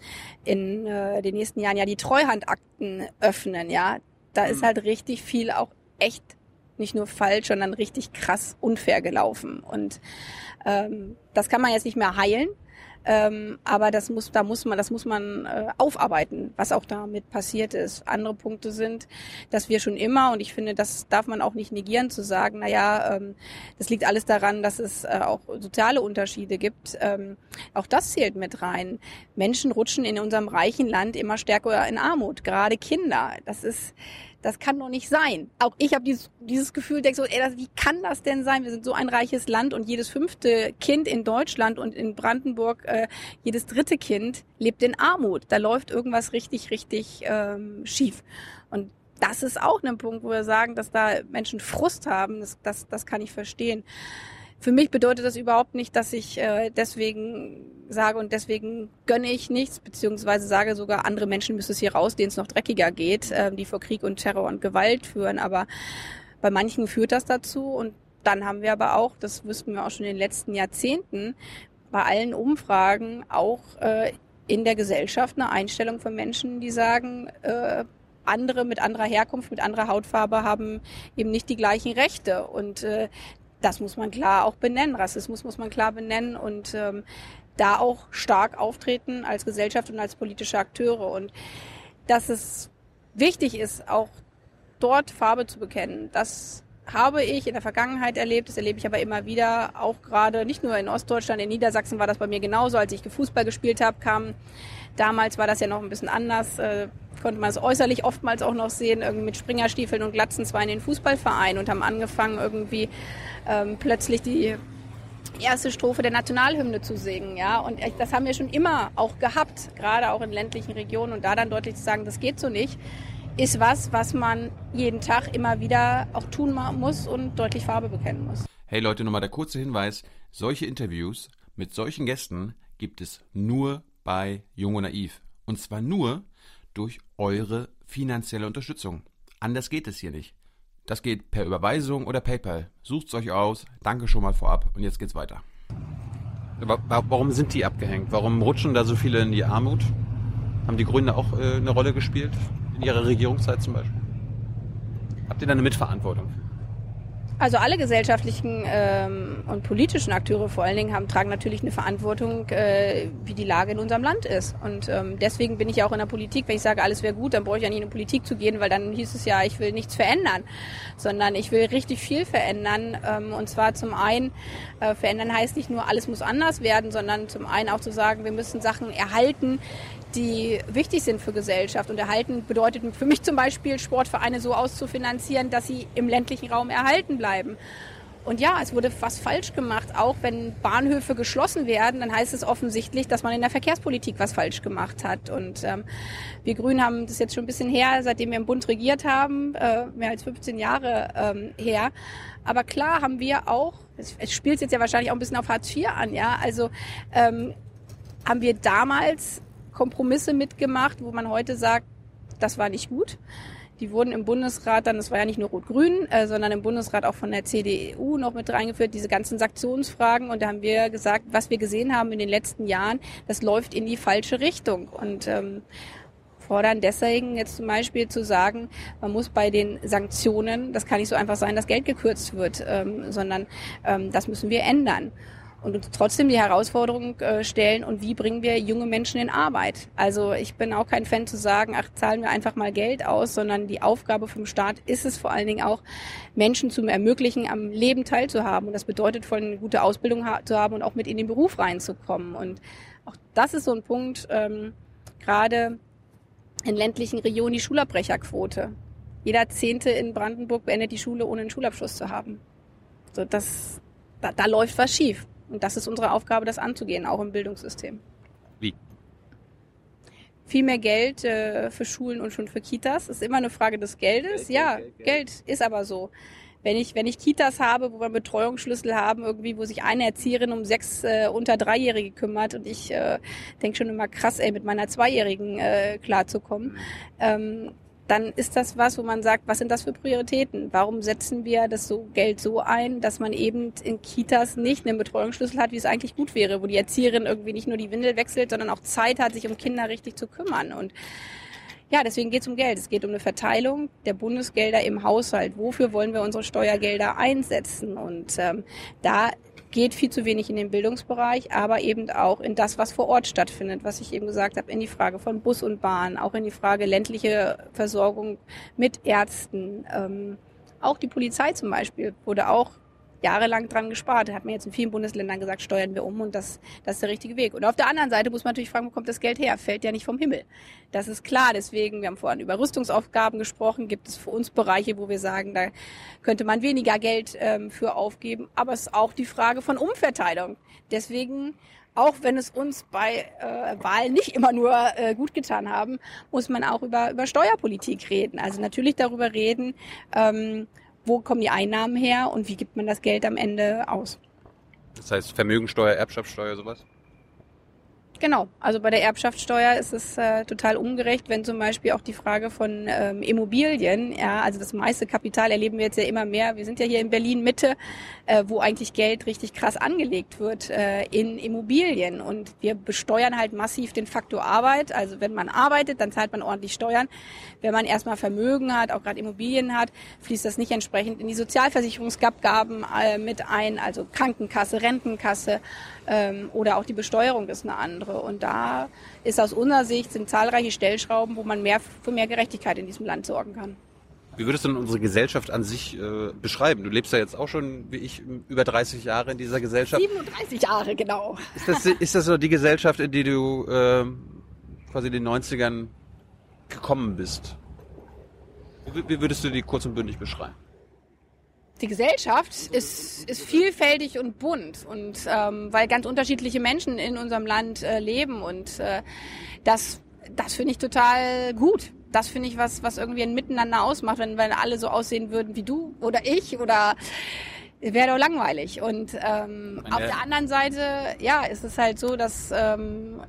den nächsten Jahren ja die Treuhandakten öffnen, ja, da ist halt richtig viel auch echt nicht nur falsch, sondern richtig krass unfair gelaufen. Und das kann man jetzt nicht mehr heilen, aber das muss man aufarbeiten, was auch damit passiert ist. Andere Punkte sind, dass wir schon immer, und ich finde, das darf man auch nicht negieren, zu sagen, das liegt alles daran, dass es auch soziale Unterschiede gibt. Auch das zählt mit rein. Menschen rutschen in unserem reichen Land immer stärker in Armut, gerade Kinder. Das ist Das kann doch nicht sein. Auch ich habe dieses Gefühl, denke so, wie kann das denn sein? Wir sind so ein reiches Land und jedes 5. Kind in Deutschland und in Brandenburg, jedes 3. Kind lebt in Armut. Da läuft irgendwas richtig schief. Und das ist auch ein Punkt, wo wir sagen, dass da Menschen Frust haben. Das kann ich verstehen. Für mich bedeutet das überhaupt nicht, dass ich deswegen sage und deswegen gönne ich nichts, beziehungsweise sage sogar, andere Menschen müssen es hier raus, denen es noch dreckiger geht, die vor Krieg und Terror und Gewalt führen. Aber bei manchen führt das dazu. Und dann haben wir aber auch, das wüssten wir auch schon in den letzten Jahrzehnten, bei allen Umfragen auch in der Gesellschaft eine Einstellung von Menschen, die sagen, andere mit anderer Herkunft, mit anderer Hautfarbe haben eben nicht die gleichen Rechte. Und das muss man klar auch benennen. Rassismus muss man klar benennen und da auch stark auftreten als Gesellschaft und als politische Akteure. Und dass es wichtig ist, auch dort Farbe zu bekennen, das habe ich in der Vergangenheit erlebt, das erlebe ich aber immer wieder, auch gerade nicht nur in Ostdeutschland, in Niedersachsen war das bei mir genauso. Als ich Fußball gespielt habe, damals war das ja noch ein bisschen anders, konnte man es äußerlich oftmals auch noch sehen, irgendwie mit Springerstiefeln und Glatzen zwar in den Fußballverein und haben angefangen irgendwie plötzlich die erste Strophe der Nationalhymne zu singen, ja, und das haben wir schon immer auch gehabt, gerade auch in ländlichen Regionen, und da dann deutlich zu sagen, das geht so nicht, ist was man jeden Tag immer wieder auch tun muss und deutlich Farbe bekennen muss. Hey Leute, nochmal der kurze Hinweis, solche Interviews mit solchen Gästen gibt es nur bei Jung und Naiv. Und zwar nur durch eure finanzielle Unterstützung. Anders geht es hier nicht. Das geht per Überweisung oder PayPal. Sucht's euch aus. Danke schon mal vorab. Und jetzt geht's weiter. Aber warum sind die abgehängt? Warum rutschen da so viele in die Armut? Haben die Grünen auch eine Rolle gespielt? In ihrer Regierungszeit zum Beispiel? Habt ihr da eine Mitverantwortung? Also alle gesellschaftlichen und politischen Akteure vor allen Dingen tragen natürlich eine Verantwortung, wie die Lage in unserem Land ist. Und deswegen bin ich ja auch in der Politik. Wenn ich sage, alles wäre gut, dann brauche ich ja nicht in die Politik zu gehen, weil dann hieß es ja, ich will nichts verändern, sondern ich will richtig viel verändern. Und zwar zum einen, verändern heißt nicht nur, alles muss anders werden, sondern zum einen auch zu sagen, wir müssen Sachen erhalten, die wichtig sind für Gesellschaft. Und erhalten bedeutet für mich zum Beispiel, Sportvereine so auszufinanzieren, dass sie im ländlichen Raum erhalten bleiben. Und ja, es wurde was falsch gemacht. Auch wenn Bahnhöfe geschlossen werden, dann heißt es offensichtlich, dass man in der Verkehrspolitik was falsch gemacht hat. Und wir Grünen haben das jetzt schon ein bisschen her, seitdem wir im Bund regiert haben, mehr als 15 Jahre her. Aber klar haben wir auch, es spielt jetzt ja wahrscheinlich auch ein bisschen auf Hartz IV an, ja, also haben wir damals Kompromisse mitgemacht, wo man heute sagt, das war nicht gut. Die wurden im Bundesrat dann, das war ja nicht nur Rot-Grün, sondern im Bundesrat auch von der CDU noch mit reingeführt, diese ganzen Sanktionsfragen. Und da haben wir gesagt, was wir gesehen haben in den letzten Jahren, das läuft in die falsche Richtung. Und fordern deswegen jetzt zum Beispiel zu sagen, man muss bei den Sanktionen, das kann nicht so einfach sein, dass Geld gekürzt wird, sondern das müssen wir ändern. Und uns trotzdem die Herausforderung stellen, und wie bringen wir junge Menschen in Arbeit? Also ich bin auch kein Fan zu sagen, ach, zahlen wir einfach mal Geld aus, sondern die Aufgabe vom Staat ist es vor allen Dingen auch, Menschen zu ermöglichen, am Leben teilzuhaben. Und das bedeutet, von eine gute Ausbildung zu haben und auch mit in den Beruf reinzukommen. Und auch das ist so ein Punkt, gerade in ländlichen Regionen, die Schulabbrecherquote. Jeder 10. in Brandenburg beendet die Schule, ohne einen Schulabschluss zu haben. So, da läuft was schief. Und das ist unsere Aufgabe, das anzugehen, auch im Bildungssystem. Wie? Viel mehr Geld für Schulen und schon für Kitas. Ist immer eine Frage des Geldes. Geld ist aber so. Wenn ich Kitas habe, wo wir einen Betreuungsschlüssel haben, irgendwie, wo sich eine Erzieherin um 6 unter 3-Jährige kümmert, und ich denke schon immer, krass, mit meiner 2-Jährigen klarzukommen, dann ist das was, wo man sagt, was sind das für Prioritäten? Warum setzen wir das Geld so ein, dass man eben in Kitas nicht einen Betreuungsschlüssel hat, wie es eigentlich gut wäre, wo die Erzieherin irgendwie nicht nur die Windel wechselt, sondern auch Zeit hat, sich um Kinder richtig zu kümmern. Und ja, deswegen geht es um Geld. Es geht um eine Verteilung der Bundesgelder im Haushalt. Wofür wollen wir unsere Steuergelder einsetzen? Und da geht viel zu wenig in den Bildungsbereich, aber eben auch in das, was vor Ort stattfindet, was ich eben gesagt habe, in die Frage von Bus und Bahn, auch in die Frage ländliche Versorgung mit Ärzten. Auch die Polizei zum Beispiel wurde auch jahrelang dran gespart. Hat man jetzt in vielen Bundesländern gesagt, steuern wir um und das ist der richtige Weg. Und auf der anderen Seite muss man natürlich fragen, wo kommt das Geld her? Fällt ja nicht vom Himmel. Das ist klar. Deswegen, wir haben vorhin über Rüstungsaufgaben gesprochen. Gibt es für uns Bereiche, wo wir sagen, da könnte man weniger Geld für aufgeben. Aber es ist auch die Frage von Umverteilung. Deswegen, auch wenn es uns bei Wahlen nicht immer nur gut getan haben, muss man auch über Steuerpolitik reden. Also natürlich darüber reden, wo kommen die Einnahmen her und wie gibt man das Geld am Ende aus. Das heißt Vermögensteuer, Erbschaftssteuer, sowas? Genau, also bei der Erbschaftssteuer ist es total ungerecht, wenn zum Beispiel auch die Frage von Immobilien, ja, also das meiste Kapital erleben wir jetzt ja immer mehr. Wir sind ja hier in Berlin-Mitte, wo eigentlich Geld richtig krass angelegt wird in Immobilien. Und wir besteuern halt massiv den Faktor Arbeit. Also wenn man arbeitet, dann zahlt man ordentlich Steuern. Wenn man erstmal Vermögen hat, auch gerade Immobilien hat, fließt das nicht entsprechend in die Sozialversicherungsabgaben mit ein, also Krankenkasse, Rentenkasse oder auch die Besteuerung ist eine andere. Und da ist aus unserer Sicht sind zahlreiche Stellschrauben, wo man für mehr Gerechtigkeit in diesem Land sorgen kann. Wie würdest du denn unsere Gesellschaft an sich beschreiben? Du lebst ja jetzt auch schon, wie ich, über 30 Jahre in dieser Gesellschaft. 37 Jahre, genau. Ist das so die Gesellschaft, in die du quasi in den 90ern gekommen bist? Wie würdest du die kurz und bündig beschreiben? Die Gesellschaft ist vielfältig und bunt und weil ganz unterschiedliche Menschen in unserem Land leben und das finde ich total gut. Das finde ich was irgendwie ein Miteinander ausmacht, wenn alle so aussehen würden wie du oder ich oder wäre doch langweilig. Und auf der anderen Seite, ja, ist es halt so, dass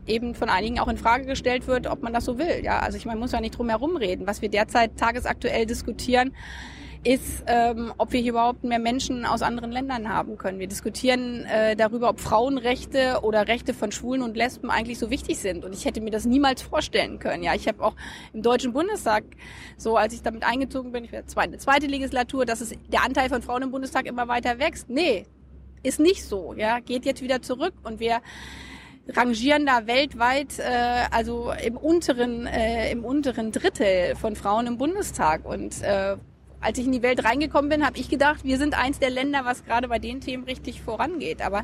eben von einigen auch in Frage gestellt wird, ob man das so will. Ja, also ich meine, man muss ja nicht drum herum reden, was wir derzeit tagesaktuell diskutieren. Ist, ob wir hier überhaupt mehr Menschen aus anderen Ländern haben können. Wir diskutieren darüber, ob Frauenrechte oder Rechte von Schwulen und Lesben eigentlich so wichtig sind. Und ich hätte mir das niemals vorstellen können. Ja, ich habe auch im Deutschen Bundestag, so als ich damit eingezogen bin, ich war zweite Legislatur, dass es der Anteil von Frauen im Bundestag immer weiter wächst. Nee, ist nicht so. Ja, geht jetzt wieder zurück und wir rangieren da weltweit, also im unteren Drittel von Frauen im Bundestag und als ich in die Welt reingekommen bin, habe ich gedacht, wir sind eins der Länder, was gerade bei den Themen richtig vorangeht. Aber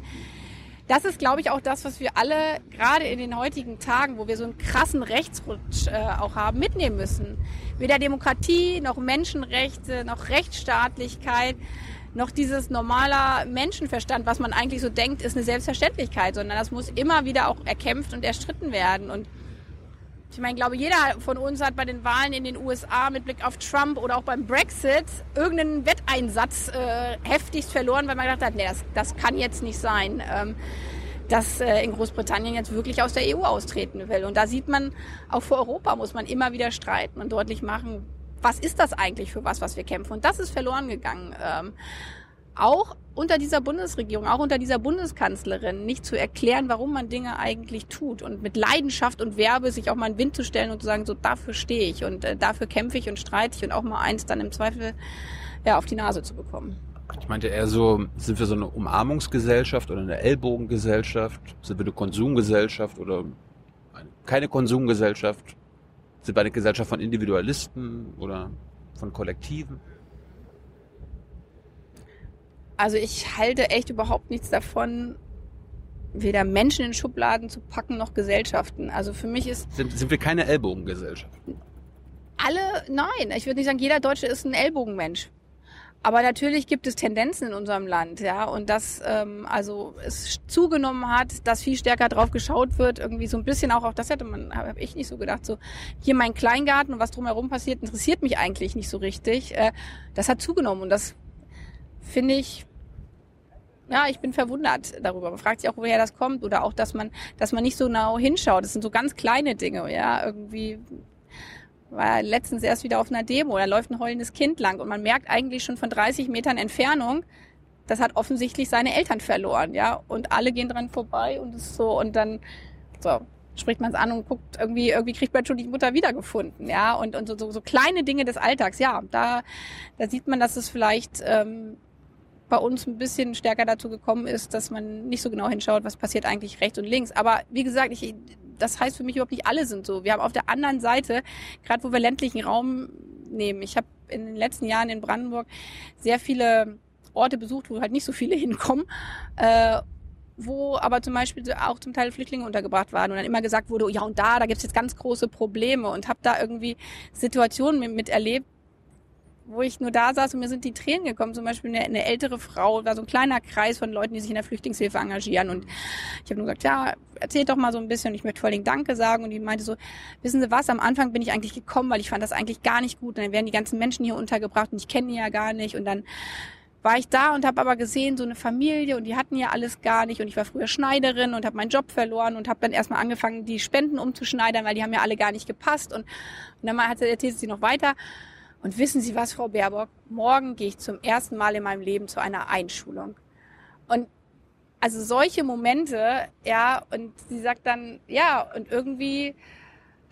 das ist, glaube ich, auch das, was wir alle gerade in den heutigen Tagen, wo wir so einen krassen Rechtsrutsch auch haben, mitnehmen müssen. Weder Demokratie, noch Menschenrechte, noch Rechtsstaatlichkeit, noch dieses normaler Menschenverstand, was man eigentlich so denkt, ist eine Selbstverständlichkeit. Sondern das muss immer wieder auch erkämpft und erstritten werden. Und ich meine, ich glaube, jeder von uns hat bei den Wahlen in den USA mit Blick auf Trump oder auch beim Brexit irgendeinen Wetteinsatz heftigst verloren, weil man gedacht hat, nee, das kann jetzt nicht sein, dass in Großbritannien jetzt wirklich aus der EU austreten will. Und da sieht man, auch vor Europa muss man immer wieder streiten und deutlich machen, was ist das eigentlich für was wir kämpfen. Und das ist verloren gegangen. Auch unter dieser Bundesregierung, auch unter dieser Bundeskanzlerin nicht zu erklären, warum man Dinge eigentlich tut und mit Leidenschaft und Werbe sich auch mal in den Wind zu stellen und zu sagen, so dafür stehe ich und dafür kämpfe ich und streite ich und auch mal eins dann im Zweifel ja auf die Nase zu bekommen. Ich meinte eher so, sind wir so eine Umarmungsgesellschaft oder eine Ellbogengesellschaft? Sind wir eine Konsumgesellschaft oder keine Konsumgesellschaft? Sind wir eine Gesellschaft von Individualisten oder von Kollektiven? Also ich halte echt überhaupt nichts davon, weder Menschen in Schubladen zu packen, noch Gesellschaften. Also für mich ist... Sind wir keine Ellbogengesellschaft? Nein. Ich würde nicht sagen, jeder Deutsche ist ein Ellbogenmensch. Aber natürlich gibt es Tendenzen in unserem Land, ja, und dass also es zugenommen hat, dass viel stärker drauf geschaut wird, irgendwie so ein bisschen auch das habe ich nicht so gedacht, so hier mein Kleingarten und was drumherum passiert, interessiert mich eigentlich nicht so richtig. Das hat zugenommen und das finde ich, ja, ich bin verwundert darüber. Man fragt sich auch, woher das kommt oder auch, dass man nicht so genau hinschaut. Das sind so ganz kleine Dinge, ja, irgendwie war letztens erst wieder auf einer Demo, da läuft ein heulendes Kind lang und man merkt eigentlich schon von 30 Metern Entfernung, das hat offensichtlich seine Eltern verloren, ja, und alle gehen dran vorbei und es so und dann so spricht man es an und guckt, irgendwie kriegt man schon die Mutter wiedergefunden, ja, und so kleine Dinge des Alltags, ja, da sieht man, dass es vielleicht bei uns ein bisschen stärker dazu gekommen ist, dass man nicht so genau hinschaut, was passiert eigentlich rechts und links. Aber wie gesagt, das heißt für mich überhaupt nicht, alle sind so. Wir haben auf der anderen Seite, gerade wo wir ländlichen Raum nehmen, ich habe in den letzten Jahren in Brandenburg sehr viele Orte besucht, wo halt nicht so viele hinkommen, wo aber zum Beispiel auch zum Teil Flüchtlinge untergebracht waren und dann immer gesagt wurde, ja und da gibt es jetzt ganz große Probleme, und habe da irgendwie Situationen miterlebt, wo ich nur da saß und mir sind die Tränen gekommen. Zum Beispiel eine ältere Frau, war so ein kleiner Kreis von Leuten, die sich in der Flüchtlingshilfe engagieren, und ich habe nur gesagt, ja, erzählt doch mal so ein bisschen, ich möchte vor allen Dingen Danke sagen, und die meinte so, wissen Sie was, am Anfang bin ich eigentlich gekommen, weil ich fand das eigentlich gar nicht gut, und dann werden die ganzen Menschen hier untergebracht und ich kenne die ja gar nicht, und dann war ich da und habe aber gesehen, so eine Familie, und die hatten ja alles gar nicht, und ich war früher Schneiderin und habe meinen Job verloren und habe dann erstmal angefangen, die Spenden umzuschneidern, weil die haben ja alle gar nicht gepasst, und dann hat sie erzählt sie noch weiter. Und wissen Sie was, Frau Baerbock? Morgen gehe ich zum ersten Mal in meinem Leben zu einer Einschulung. Und also solche Momente, ja, und sie sagt dann, ja, und irgendwie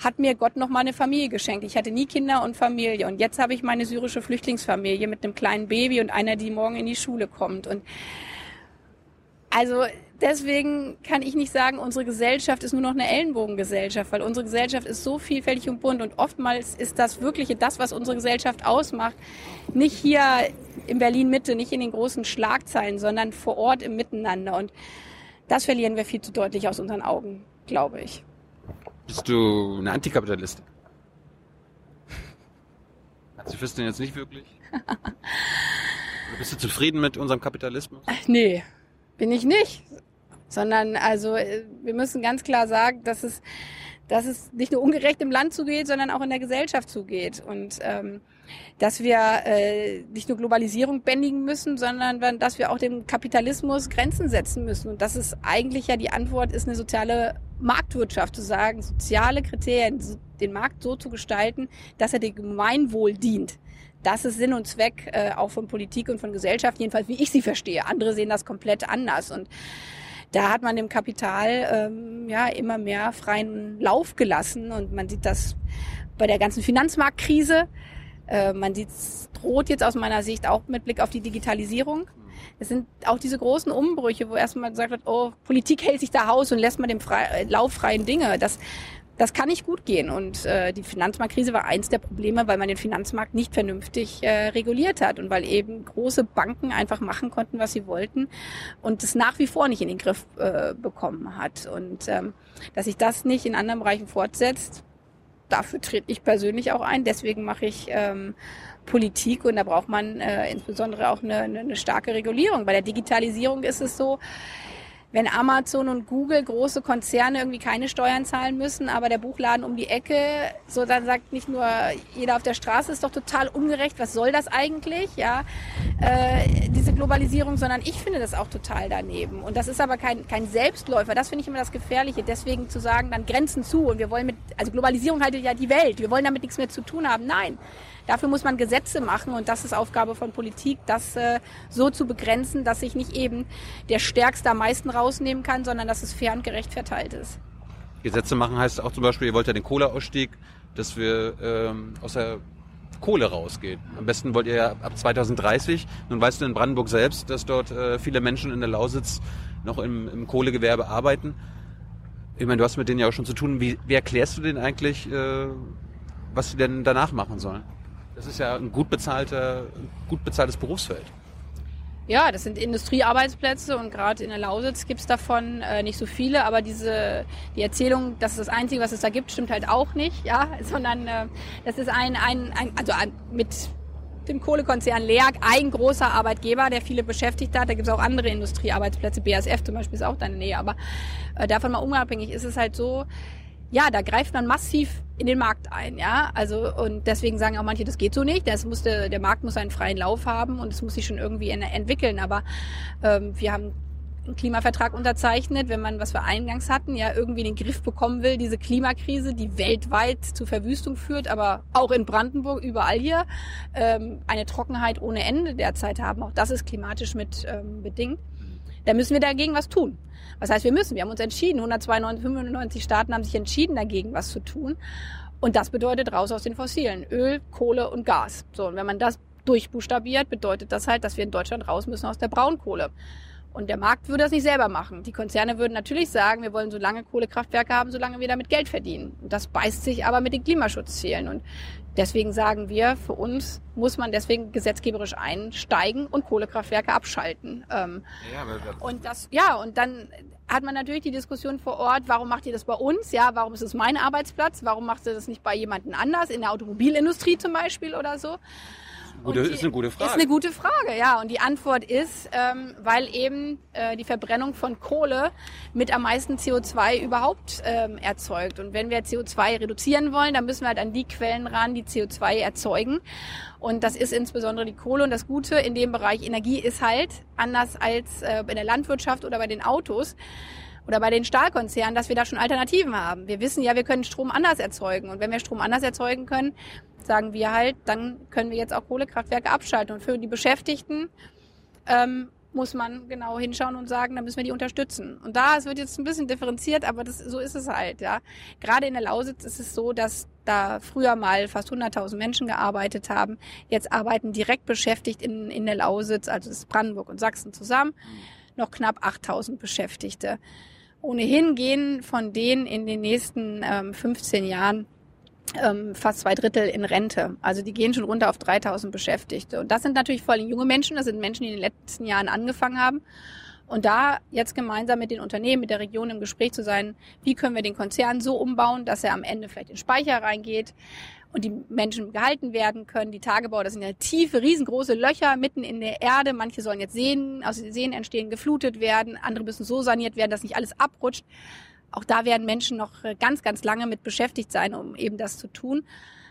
hat mir Gott nochmal eine Familie geschenkt. Ich hatte nie Kinder und Familie. Und jetzt habe ich meine syrische Flüchtlingsfamilie mit einem kleinen Baby und einer, die morgen in die Schule kommt. Und also deswegen kann ich nicht sagen, unsere Gesellschaft ist nur noch eine Ellenbogengesellschaft, weil unsere Gesellschaft ist so vielfältig und bunt, und oftmals ist das Wirkliche, das, was unsere Gesellschaft ausmacht, nicht hier in Berlin-Mitte, nicht in den großen Schlagzeilen, sondern vor Ort im Miteinander, und das verlieren wir viel zu deutlich aus unseren Augen, glaube ich. Bist du eine Antikapitalistin? Pazifistin jetzt nicht wirklich? Oder bist du zufrieden mit unserem Kapitalismus? Nee. Bin ich nicht, sondern also wir müssen ganz klar sagen, dass es nicht nur ungerecht im Land zugeht, sondern auch in der Gesellschaft zugeht, und dass wir nicht nur Globalisierung bändigen müssen, sondern dass wir auch dem Kapitalismus Grenzen setzen müssen, und das ist eigentlich ja die Antwort, ist eine soziale Marktwirtschaft zu sagen, soziale Kriterien, den Markt so zu gestalten, dass er dem Gemeinwohl dient. Das ist Sinn und Zweck auch von Politik und von Gesellschaft, jedenfalls wie ich sie verstehe. Andere sehen das komplett anders, und da hat man dem Kapital immer mehr freien Lauf gelassen, und man sieht das bei der ganzen Finanzmarktkrise. Man sieht es droht jetzt aus meiner Sicht auch mit Blick auf die Digitalisierung. Es sind auch diese großen Umbrüche, wo erstmal gesagt wird, oh, Politik hält sich da Haus und lässt man dem lauffreien Dinge. Das kann nicht gut gehen, und die Finanzmarktkrise war eins der Probleme, weil man den Finanzmarkt nicht vernünftig reguliert hat und weil eben große Banken einfach machen konnten, was sie wollten, und das nach wie vor nicht in den Griff bekommen hat, und dass sich das nicht in anderen Bereichen fortsetzt, dafür trete ich persönlich auch ein. Deswegen mache ich Politik, und da braucht man insbesondere auch eine starke Regulierung. Bei der Digitalisierung ist es so, wenn Amazon und Google, große Konzerne, irgendwie keine Steuern zahlen müssen, aber der Buchladen um die Ecke, so dann sagt nicht nur jeder auf der Straße, ist doch total ungerecht, was soll das eigentlich, ja, diese Globalisierung, sondern ich finde das auch total daneben. Und das ist aber kein Selbstläufer, das finde ich immer das Gefährliche, deswegen zu sagen, dann Grenzen zu, und wir wollen also Globalisierung haltet ja die Welt, wir wollen damit nichts mehr zu tun haben, nein. Dafür muss man Gesetze machen, und das ist Aufgabe von Politik, das so zu begrenzen, dass sich nicht eben der Stärkste am meisten rausnehmen kann, sondern dass es fair und gerecht verteilt ist. Gesetze machen heißt auch zum Beispiel, ihr wollt ja den Kohleausstieg, dass wir aus der Kohle rausgehen. Am besten wollt ihr ja ab 2030. Nun weißt du in Brandenburg selbst, dass dort viele Menschen in der Lausitz noch im Kohlegewerbe arbeiten. Ich meine, du hast mit denen ja auch schon zu tun. Wie erklärst du denen eigentlich, was sie denn danach machen sollen? Das ist ja ein gut bezahltes Berufsfeld. Ja, das sind Industriearbeitsplätze, und gerade in der Lausitz gibt es davon nicht so viele, aber die Erzählung, das ist das Einzige, was es da gibt, stimmt halt auch nicht, ja, sondern das ist mit dem Kohlekonzern Leag ein großer Arbeitgeber, der viele beschäftigt hat. Da gibt es auch andere Industriearbeitsplätze, BASF zum Beispiel ist auch da in der Nähe, aber davon mal unabhängig ist es halt so, ja, da greift man massiv in den Markt ein, ja. Also, und deswegen sagen auch manche, das geht so nicht. Der Markt muss einen freien Lauf haben, und es muss sich schon irgendwie entwickeln. Aber wir haben einen Klimavertrag unterzeichnet, wenn man, was wir eingangs hatten, ja irgendwie in den Griff bekommen will, diese Klimakrise, die weltweit zu Verwüstung führt, aber auch in Brandenburg, überall hier, eine Trockenheit ohne Ende derzeit haben. Auch das ist klimatisch mit bedingt. Da müssen wir dagegen was tun. Was heißt, wir haben uns entschieden, 195 Staaten haben sich entschieden, dagegen was zu tun. Und das bedeutet raus aus den Fossilen, Öl, Kohle und Gas. So, und wenn man das durchbuchstabiert, bedeutet das halt, dass wir in Deutschland raus müssen aus der Braunkohle. Und der Markt würde das nicht selber machen. Die Konzerne würden natürlich sagen, wir wollen so lange Kohlekraftwerke haben, solange wir damit Geld verdienen. Und das beißt sich aber mit den Klimaschutzzielen. Und deswegen sagen wir, für uns muss man deswegen gesetzgeberisch einsteigen und Kohlekraftwerke abschalten. Und dann hat man natürlich die Diskussion vor Ort, warum macht ihr das bei uns? Ja, warum ist es mein Arbeitsplatz? Warum macht ihr das nicht bei jemandem anders? In der Automobilindustrie zum Beispiel oder so? Ist eine gute Frage. Ist eine gute Frage, ja. Und die Antwort ist, weil eben die Verbrennung von Kohle mit am meisten CO2 überhaupt erzeugt. Und wenn wir CO2 reduzieren wollen, dann müssen wir halt an die Quellen ran, die CO2 erzeugen. Und das ist insbesondere die Kohle. Und das Gute in dem Bereich Energie ist halt, anders als in der Landwirtschaft oder bei den Autos, oder bei den Stahlkonzernen, dass wir da schon Alternativen haben. Wir wissen ja, wir können Strom anders erzeugen. Und wenn wir Strom anders erzeugen können, sagen wir halt, dann können wir jetzt auch Kohlekraftwerke abschalten. Und für die Beschäftigten muss man genau hinschauen und sagen, da müssen wir die unterstützen. Und da, es wird jetzt ein bisschen differenziert, aber das, so ist es halt. Ja. Gerade in der Lausitz ist es so, dass da früher mal fast 100.000 Menschen gearbeitet haben. Jetzt arbeiten direkt beschäftigt in der Lausitz, also das Brandenburg und Sachsen zusammen, noch knapp 8.000 Beschäftigte. Ohnehin gehen von denen in den nächsten 15 Jahren fast 2 Drittel in Rente. Also die gehen schon runter auf 3.000 Beschäftigte. Und das sind natürlich vor allem junge Menschen. Das sind Menschen, die in den letzten Jahren angefangen haben. Und da jetzt gemeinsam mit den Unternehmen, mit der Region im Gespräch zu sein, wie können wir den Konzern so umbauen, dass er am Ende vielleicht in Speicher reingeht und die Menschen gehalten werden können. Die Tagebau, das sind ja tiefe, riesengroße Löcher mitten in der Erde. Manche sollen jetzt Seen, aus den Seen entstehen, geflutet werden. Andere müssen so saniert werden, dass nicht alles abrutscht. Auch da werden Menschen noch ganz, ganz lange mit beschäftigt sein, um eben das zu tun.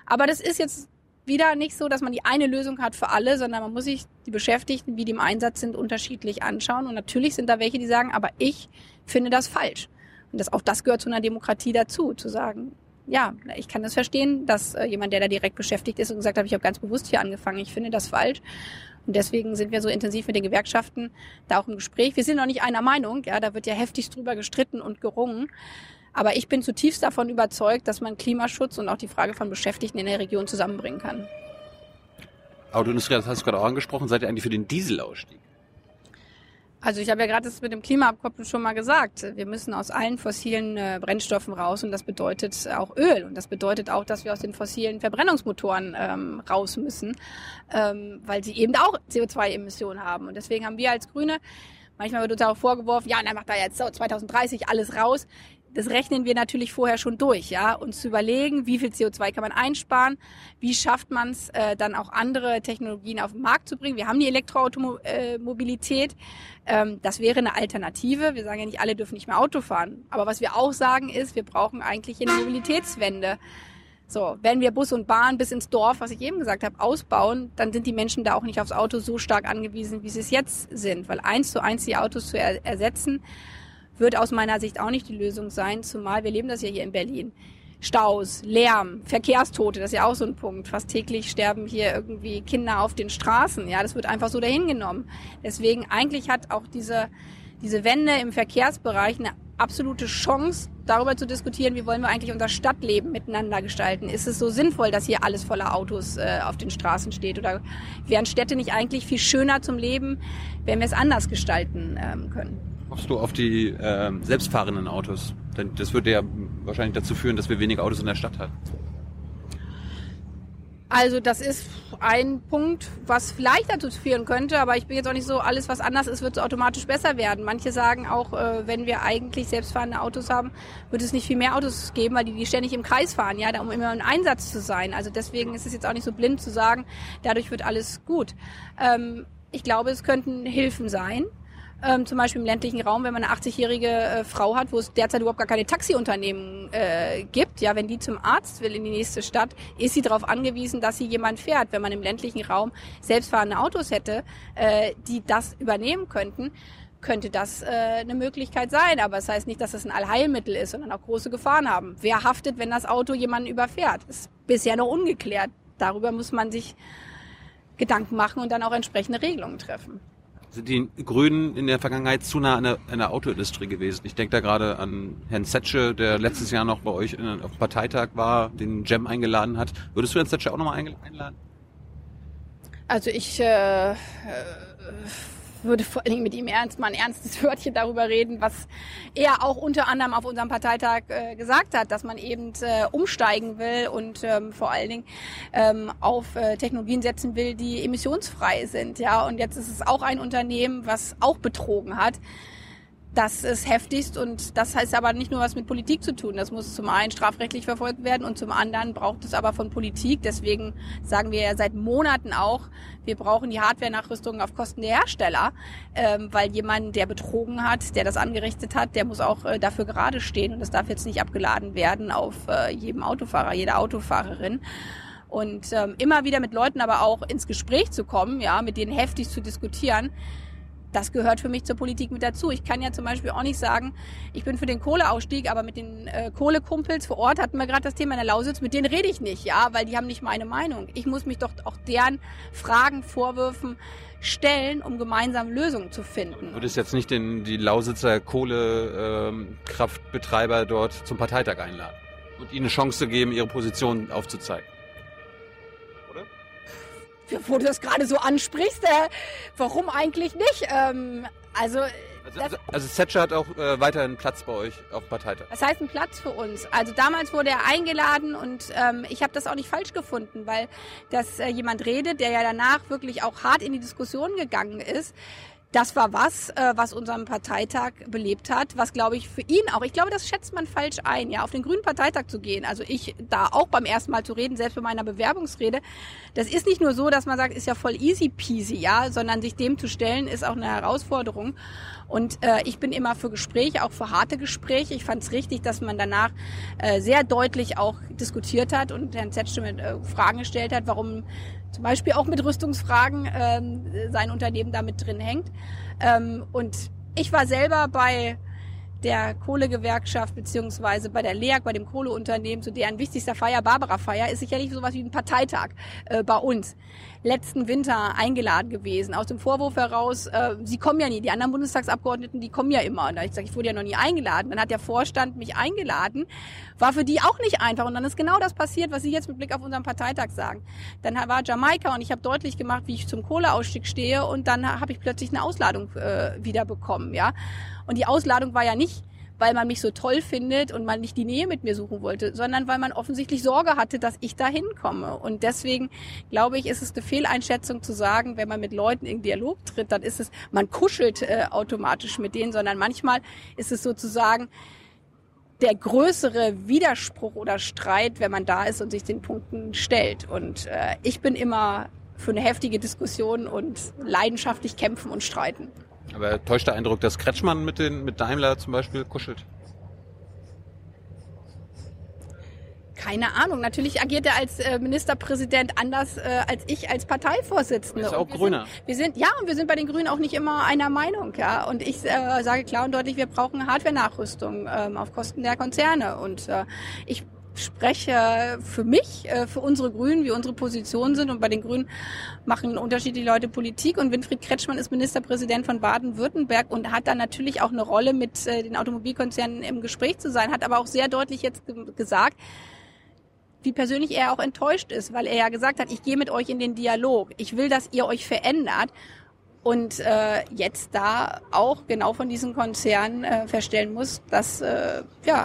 Aber das ist jetzt wieder nicht so, dass man die eine Lösung hat für alle, sondern man muss sich die Beschäftigten, wie die im Einsatz sind, unterschiedlich anschauen. Und natürlich sind da welche, die sagen, aber ich finde das falsch. Und das, auch das gehört zu einer Demokratie dazu, zu sagen, ja, ich kann das verstehen, dass jemand, der da direkt beschäftigt ist und gesagt hat, ich habe ganz bewusst hier angefangen, ich finde das falsch. Und deswegen sind wir so intensiv mit den Gewerkschaften da auch im Gespräch. Wir sind noch nicht einer Meinung, ja, da wird ja heftig drüber gestritten und gerungen. Aber ich bin zutiefst davon überzeugt, dass man Klimaschutz und auch die Frage von Beschäftigten in der Region zusammenbringen kann. Autoindustrie, das hast du gerade auch angesprochen. Seid ihr eigentlich für den Dieselausstieg? Also ich habe ja gerade das mit dem Klimaabkommen schon mal gesagt. Wir müssen aus allen fossilen Brennstoffen raus und das bedeutet auch Öl. Und das bedeutet auch, dass wir aus den fossilen Verbrennungsmotoren raus müssen, weil sie eben auch CO2-Emissionen haben. Und deswegen haben wir als Grüne, manchmal wird uns auch vorgeworfen, ja, dann macht da jetzt 2030 alles raus. Das rechnen wir natürlich vorher schon durch, ja, uns zu überlegen, wie viel CO2 kann man einsparen, wie schafft man es, dann auch andere Technologien auf den Markt zu bringen. Wir haben die Elektroautomobilität, das wäre eine Alternative. Wir sagen ja nicht, alle dürfen nicht mehr Auto fahren. Aber was wir auch sagen ist, wir brauchen eigentlich eine Mobilitätswende. So, wenn wir Bus und Bahn bis ins Dorf, was ich eben gesagt habe, ausbauen, dann sind die Menschen da auch nicht aufs Auto so stark angewiesen, wie sie es jetzt sind. Weil 1:1 die Autos zu ersetzen, wird aus meiner Sicht auch nicht die Lösung sein, zumal wir leben das ja hier in Berlin. Staus, Lärm, Verkehrstote, das ist ja auch so ein Punkt. Fast täglich sterben hier irgendwie Kinder auf den Straßen. Ja, das wird einfach so dahingenommen. Deswegen eigentlich hat auch diese Wende im Verkehrsbereich eine absolute Chance, darüber zu diskutieren, wie wollen wir eigentlich unser Stadtleben miteinander gestalten. Ist es so sinnvoll, dass hier alles voller Autos auf den Straßen steht? Oder wären Städte nicht eigentlich viel schöner zum Leben, wenn wir es anders gestalten können? Hoffst du auf die selbstfahrenden Autos? Denn das würde ja wahrscheinlich dazu führen, dass wir weniger Autos in der Stadt haben. Also das ist ein Punkt, was vielleicht dazu führen könnte, aber ich bin jetzt auch nicht so, alles was anders ist, wird so automatisch besser werden. Manche sagen auch, wenn wir eigentlich selbstfahrende Autos haben, wird es nicht viel mehr Autos geben, weil die ständig im Kreis fahren, ja, um immer im Einsatz zu sein. Also deswegen ist es jetzt auch nicht so blind zu sagen, dadurch wird alles gut. Ich glaube, es könnten Hilfen sein. Zum Beispiel im ländlichen Raum, wenn man eine 80-jährige Frau hat, wo es derzeit überhaupt gar keine Taxiunternehmen gibt, ja, wenn die zum Arzt will in die nächste Stadt, ist sie darauf angewiesen, dass sie jemand fährt. Wenn man im ländlichen Raum selbstfahrende Autos hätte, die das übernehmen könnten, könnte das eine Möglichkeit sein. Aber es heißt nicht, dass das ein Allheilmittel ist, sondern auch große Gefahren haben. Wer haftet, wenn das Auto jemanden überfährt? Das ist bisher noch ungeklärt. Darüber muss man sich Gedanken machen und dann auch entsprechende Regelungen treffen. Sind die Grünen in der Vergangenheit zu nah an der Autoindustrie gewesen? Ich denke da gerade an Herrn Zetsche, der letztes Jahr noch bei euch auf Parteitag war, den Cem eingeladen hat. Würdest du Herrn Zetsche auch nochmal einladen? Also ich würde vor allen Dingen mit ihm mal ein ernstes Wörtchen darüber reden, was er auch unter anderem auf unserem Parteitag gesagt hat, dass man eben umsteigen will und vor allen Dingen auf Technologien setzen will, die emissionsfrei sind. Ja, und jetzt ist es auch ein Unternehmen, was auch betrogen hat. Das ist heftigst und das heißt aber nicht nur was mit Politik zu tun. Das muss zum einen strafrechtlich verfolgt werden und zum anderen braucht es aber von Politik. Deswegen sagen wir ja seit Monaten auch, wir brauchen die Hardware-Nachrüstung auf Kosten der Hersteller, weil jemand, der betrogen hat, der das angerichtet hat, der muss auch dafür gerade stehen und das darf jetzt nicht abgeladen werden auf jedem Autofahrer, jede Autofahrerin. Und immer wieder mit Leuten aber auch ins Gespräch zu kommen, ja, mit denen heftig zu diskutieren, das gehört für mich zur Politik mit dazu. Ich kann ja zum Beispiel auch nicht sagen, ich bin für den Kohleausstieg, aber mit den Kohlekumpels vor Ort hatten wir gerade das Thema in der Lausitz, mit denen rede ich nicht, ja, weil die haben nicht meine Meinung. Ich muss mich doch auch deren Fragen, Vorwürfen stellen, um gemeinsam Lösungen zu finden. Du würdest jetzt nicht die Lausitzer Kohlekraftbetreiber dort zum Parteitag einladen und ihnen eine Chance geben, ihre Position aufzuzeigen? Wo du das gerade so ansprichst, warum eigentlich nicht? Also Zetsche hat auch weiterhin Platz bei euch auf Parteitag. Das heißt ein Platz für uns. Also damals wurde er eingeladen und ich habe das auch nicht falsch gefunden, weil dass jemand redet, der ja danach wirklich auch hart in die Diskussion gegangen ist. Das war was unseren Parteitag belebt hat, was, glaube ich, für ihn auch, ich glaube, das schätzt man falsch ein, ja, auf den grünen Parteitag zu gehen. Also ich da auch beim ersten Mal zu reden, selbst bei meiner Bewerbungsrede, das ist nicht nur so, dass man sagt, ist ja voll easy peasy, ja, sondern sich dem zu stellen, ist auch eine Herausforderung. Und ich bin immer für Gespräche, auch für harte Gespräche. Ich fand es richtig, dass man danach sehr deutlich auch diskutiert hat und Herrn Zetsche mit Fragen gestellt hat, warum zum Beispiel auch mit Rüstungsfragen sein Unternehmen damit drin hängt. Und ich war selber bei der Kohlegewerkschaft beziehungsweise bei der Leag, bei dem Kohleunternehmen, zu deren wichtigster Feier, Barbara-Feier, ist sicherlich sowas wie ein Parteitag bei uns. Letzten Winter eingeladen gewesen, aus dem Vorwurf heraus, sie kommen ja nie, die anderen Bundestagsabgeordneten, die kommen ja immer. Und da habe ich gesagt, ich wurde ja noch nie eingeladen. Dann hat der Vorstand mich eingeladen, war für die auch nicht einfach. Und dann ist genau das passiert, was Sie jetzt mit Blick auf unseren Parteitag sagen. Dann war Jamaika und ich habe deutlich gemacht, wie ich zum Kohleausstieg stehe und dann habe ich plötzlich eine Ausladung wieder bekommen, ja. Und die Ausladung war ja nicht, weil man mich so toll findet und man nicht die Nähe mit mir suchen wollte, sondern weil man offensichtlich Sorge hatte, dass ich da hinkomme. Und deswegen, glaube ich, ist es eine Fehleinschätzung zu sagen, wenn man mit Leuten in Dialog tritt, dann ist es, man kuschelt automatisch mit denen, sondern manchmal ist es sozusagen der größere Widerspruch oder Streit, wenn man da ist und sich den Punkten stellt. Und ich bin immer für eine heftige Diskussion und leidenschaftlich kämpfen und streiten. Aber täuscht der Eindruck, dass Kretschmann mit Daimler zum Beispiel kuschelt? Keine Ahnung. Natürlich agiert er als Ministerpräsident anders als ich als Parteivorsitzende. Ist auch Grüner. Wir sind bei den Grünen auch nicht immer einer Meinung. Ja, und ich sage klar und deutlich, wir brauchen Hardware-Nachrüstung auf Kosten der Konzerne. Und ich spreche für mich, für unsere Grünen, wie unsere Positionen sind. Und bei den Grünen machen unterschiedliche Leute Politik. Und Winfried Kretschmann ist Ministerpräsident von Baden-Württemberg und hat da natürlich auch eine Rolle, mit den Automobilkonzernen im Gespräch zu sein. Hat aber auch sehr deutlich jetzt gesagt, wie persönlich er auch enttäuscht ist, weil er ja gesagt hat, ich gehe mit euch in den Dialog. Ich will, dass ihr euch verändert. Und jetzt da auch genau von diesen Konzernen feststellen muss, dass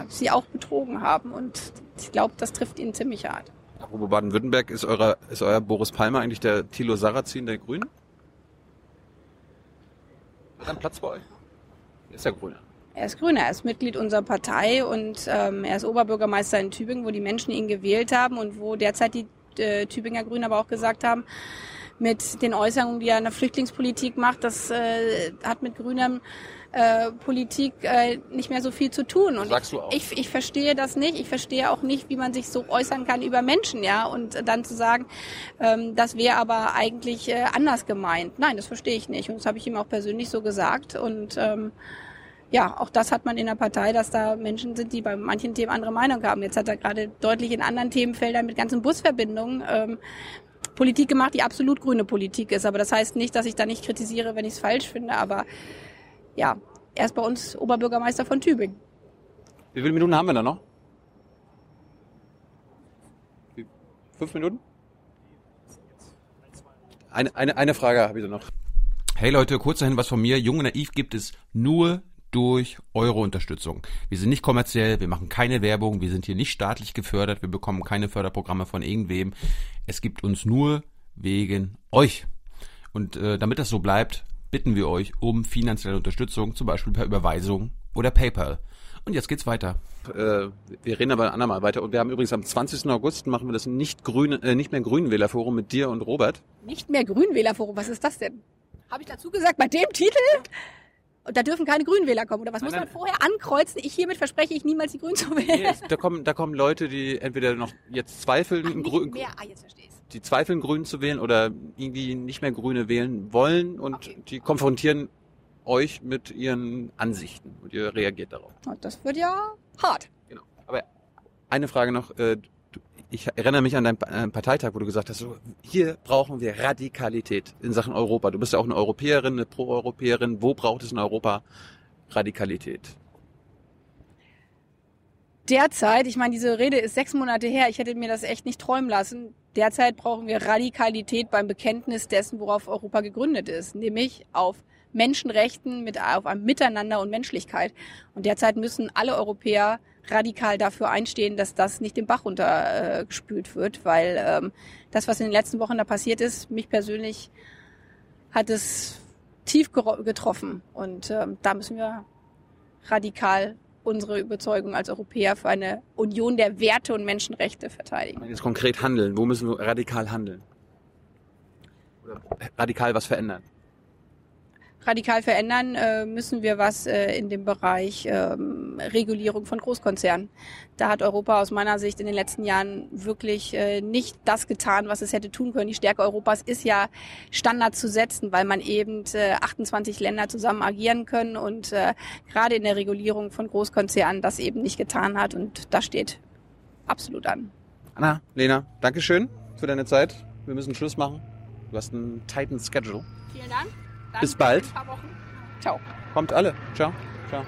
sie auch betrogen haben. Und ich glaube, das trifft ihn ziemlich hart. Apropos Baden-Württemberg, ist euer Boris Palmer eigentlich der Thilo Sarrazin der Grünen? Hat er einen Platz bei euch? Er ist ja Grüner. Er ist Grüner, er ist Mitglied unserer Partei und er ist Oberbürgermeister in Tübingen, wo die Menschen ihn gewählt haben und wo derzeit die Tübinger Grünen aber auch gesagt haben, mit den Äußerungen, die er in der Flüchtlingspolitik macht, das hat mit grüner Politik nicht mehr so viel zu tun. Und sagst du auch. Ich verstehe das nicht. Ich verstehe auch nicht, wie man sich so äußern kann über Menschen, ja, und dann zu sagen, das wäre aber eigentlich anders gemeint. Nein, das verstehe ich nicht. Und das habe ich ihm auch persönlich so gesagt. Und auch das hat man in der Partei, dass da Menschen sind, die bei manchen Themen andere Meinung haben. Jetzt hat er gerade deutlich in anderen Themenfeldern mit ganzen Busverbindungen Politik gemacht, die absolut grüne Politik ist. Aber das heißt nicht, dass ich da nicht kritisiere, wenn ich es falsch finde. Aber ja, er ist bei uns Oberbürgermeister von Tübingen. Wie viele Minuten haben wir da noch? 5 Minuten? Eine Frage habe ich da noch. Hey Leute, kurz dahin was von mir. Jung und naiv gibt es nur durch eure Unterstützung. Wir sind nicht kommerziell, wir machen keine Werbung, wir sind hier nicht staatlich gefördert, wir bekommen keine Förderprogramme von irgendwem. Es gibt uns nur wegen euch. Und damit das so bleibt, bitten wir euch um finanzielle Unterstützung, zum Beispiel per Überweisung oder PayPal. Und jetzt geht's weiter. Wir reden aber ein andermal weiter. Und wir haben übrigens am 20. August machen wir das nicht mehr Grünenwählerforum mit dir und Robert. Nicht mehr Grünenwählerforum, was ist das denn? Habe ich dazu gesagt, bei dem Titel? Und da dürfen keine Grünenwähler kommen, oder was? Nein, muss man vorher ankreuzen? Hiermit verspreche ich niemals, die Grünen zu wählen. Yes, da kommen Leute, die entweder noch jetzt zweifeln, jetzt verstehe ich's. Die zweifeln, Grünen zu wählen oder irgendwie nicht mehr Grüne wählen wollen und die konfrontieren euch mit ihren Ansichten und ihr reagiert darauf. Das wird ja hart. Genau. Aber eine Frage noch. Ich erinnere mich an deinen Parteitag, wo du gesagt hast, hier brauchen wir Radikalität in Sachen Europa. Du bist ja auch eine Europäerin, eine Pro-Europäerin. Wo braucht es in Europa Radikalität? Derzeit, ich meine, diese Rede ist 6 Monate her. Ich hätte mir das echt nicht träumen lassen. Derzeit brauchen wir Radikalität beim Bekenntnis dessen, worauf Europa gegründet ist. Nämlich auf Menschenrechten, auf einem Miteinander und Menschlichkeit. Und derzeit müssen alle Europäer radikal dafür einstehen, dass das nicht den Bach runtergespült wird, weil das, was in den letzten Wochen da passiert ist, mich persönlich hat es tief getroffen. Und da müssen wir radikal unsere Überzeugung als Europäer für eine Union der Werte und Menschenrechte verteidigen. Jetzt konkret handeln. Wo müssen wir radikal handeln? Oder radikal was verändern? Radikal verändern müssen wir was in dem Bereich Regulierung von Großkonzernen. Da hat Europa aus meiner Sicht in den letzten Jahren wirklich nicht das getan, was es hätte tun können. Die Stärke Europas ist ja, Standards zu setzen, weil man eben 28 Länder zusammen agieren können und gerade in der Regulierung von Großkonzernen das eben nicht getan hat. Und das steht absolut an. Annalena, danke schön für deine Zeit. Wir müssen Schluss machen. Du hast einen tighten Schedule. Vielen Dank. Bis bald. Ciao. Kommt alle. Ciao. Ciao.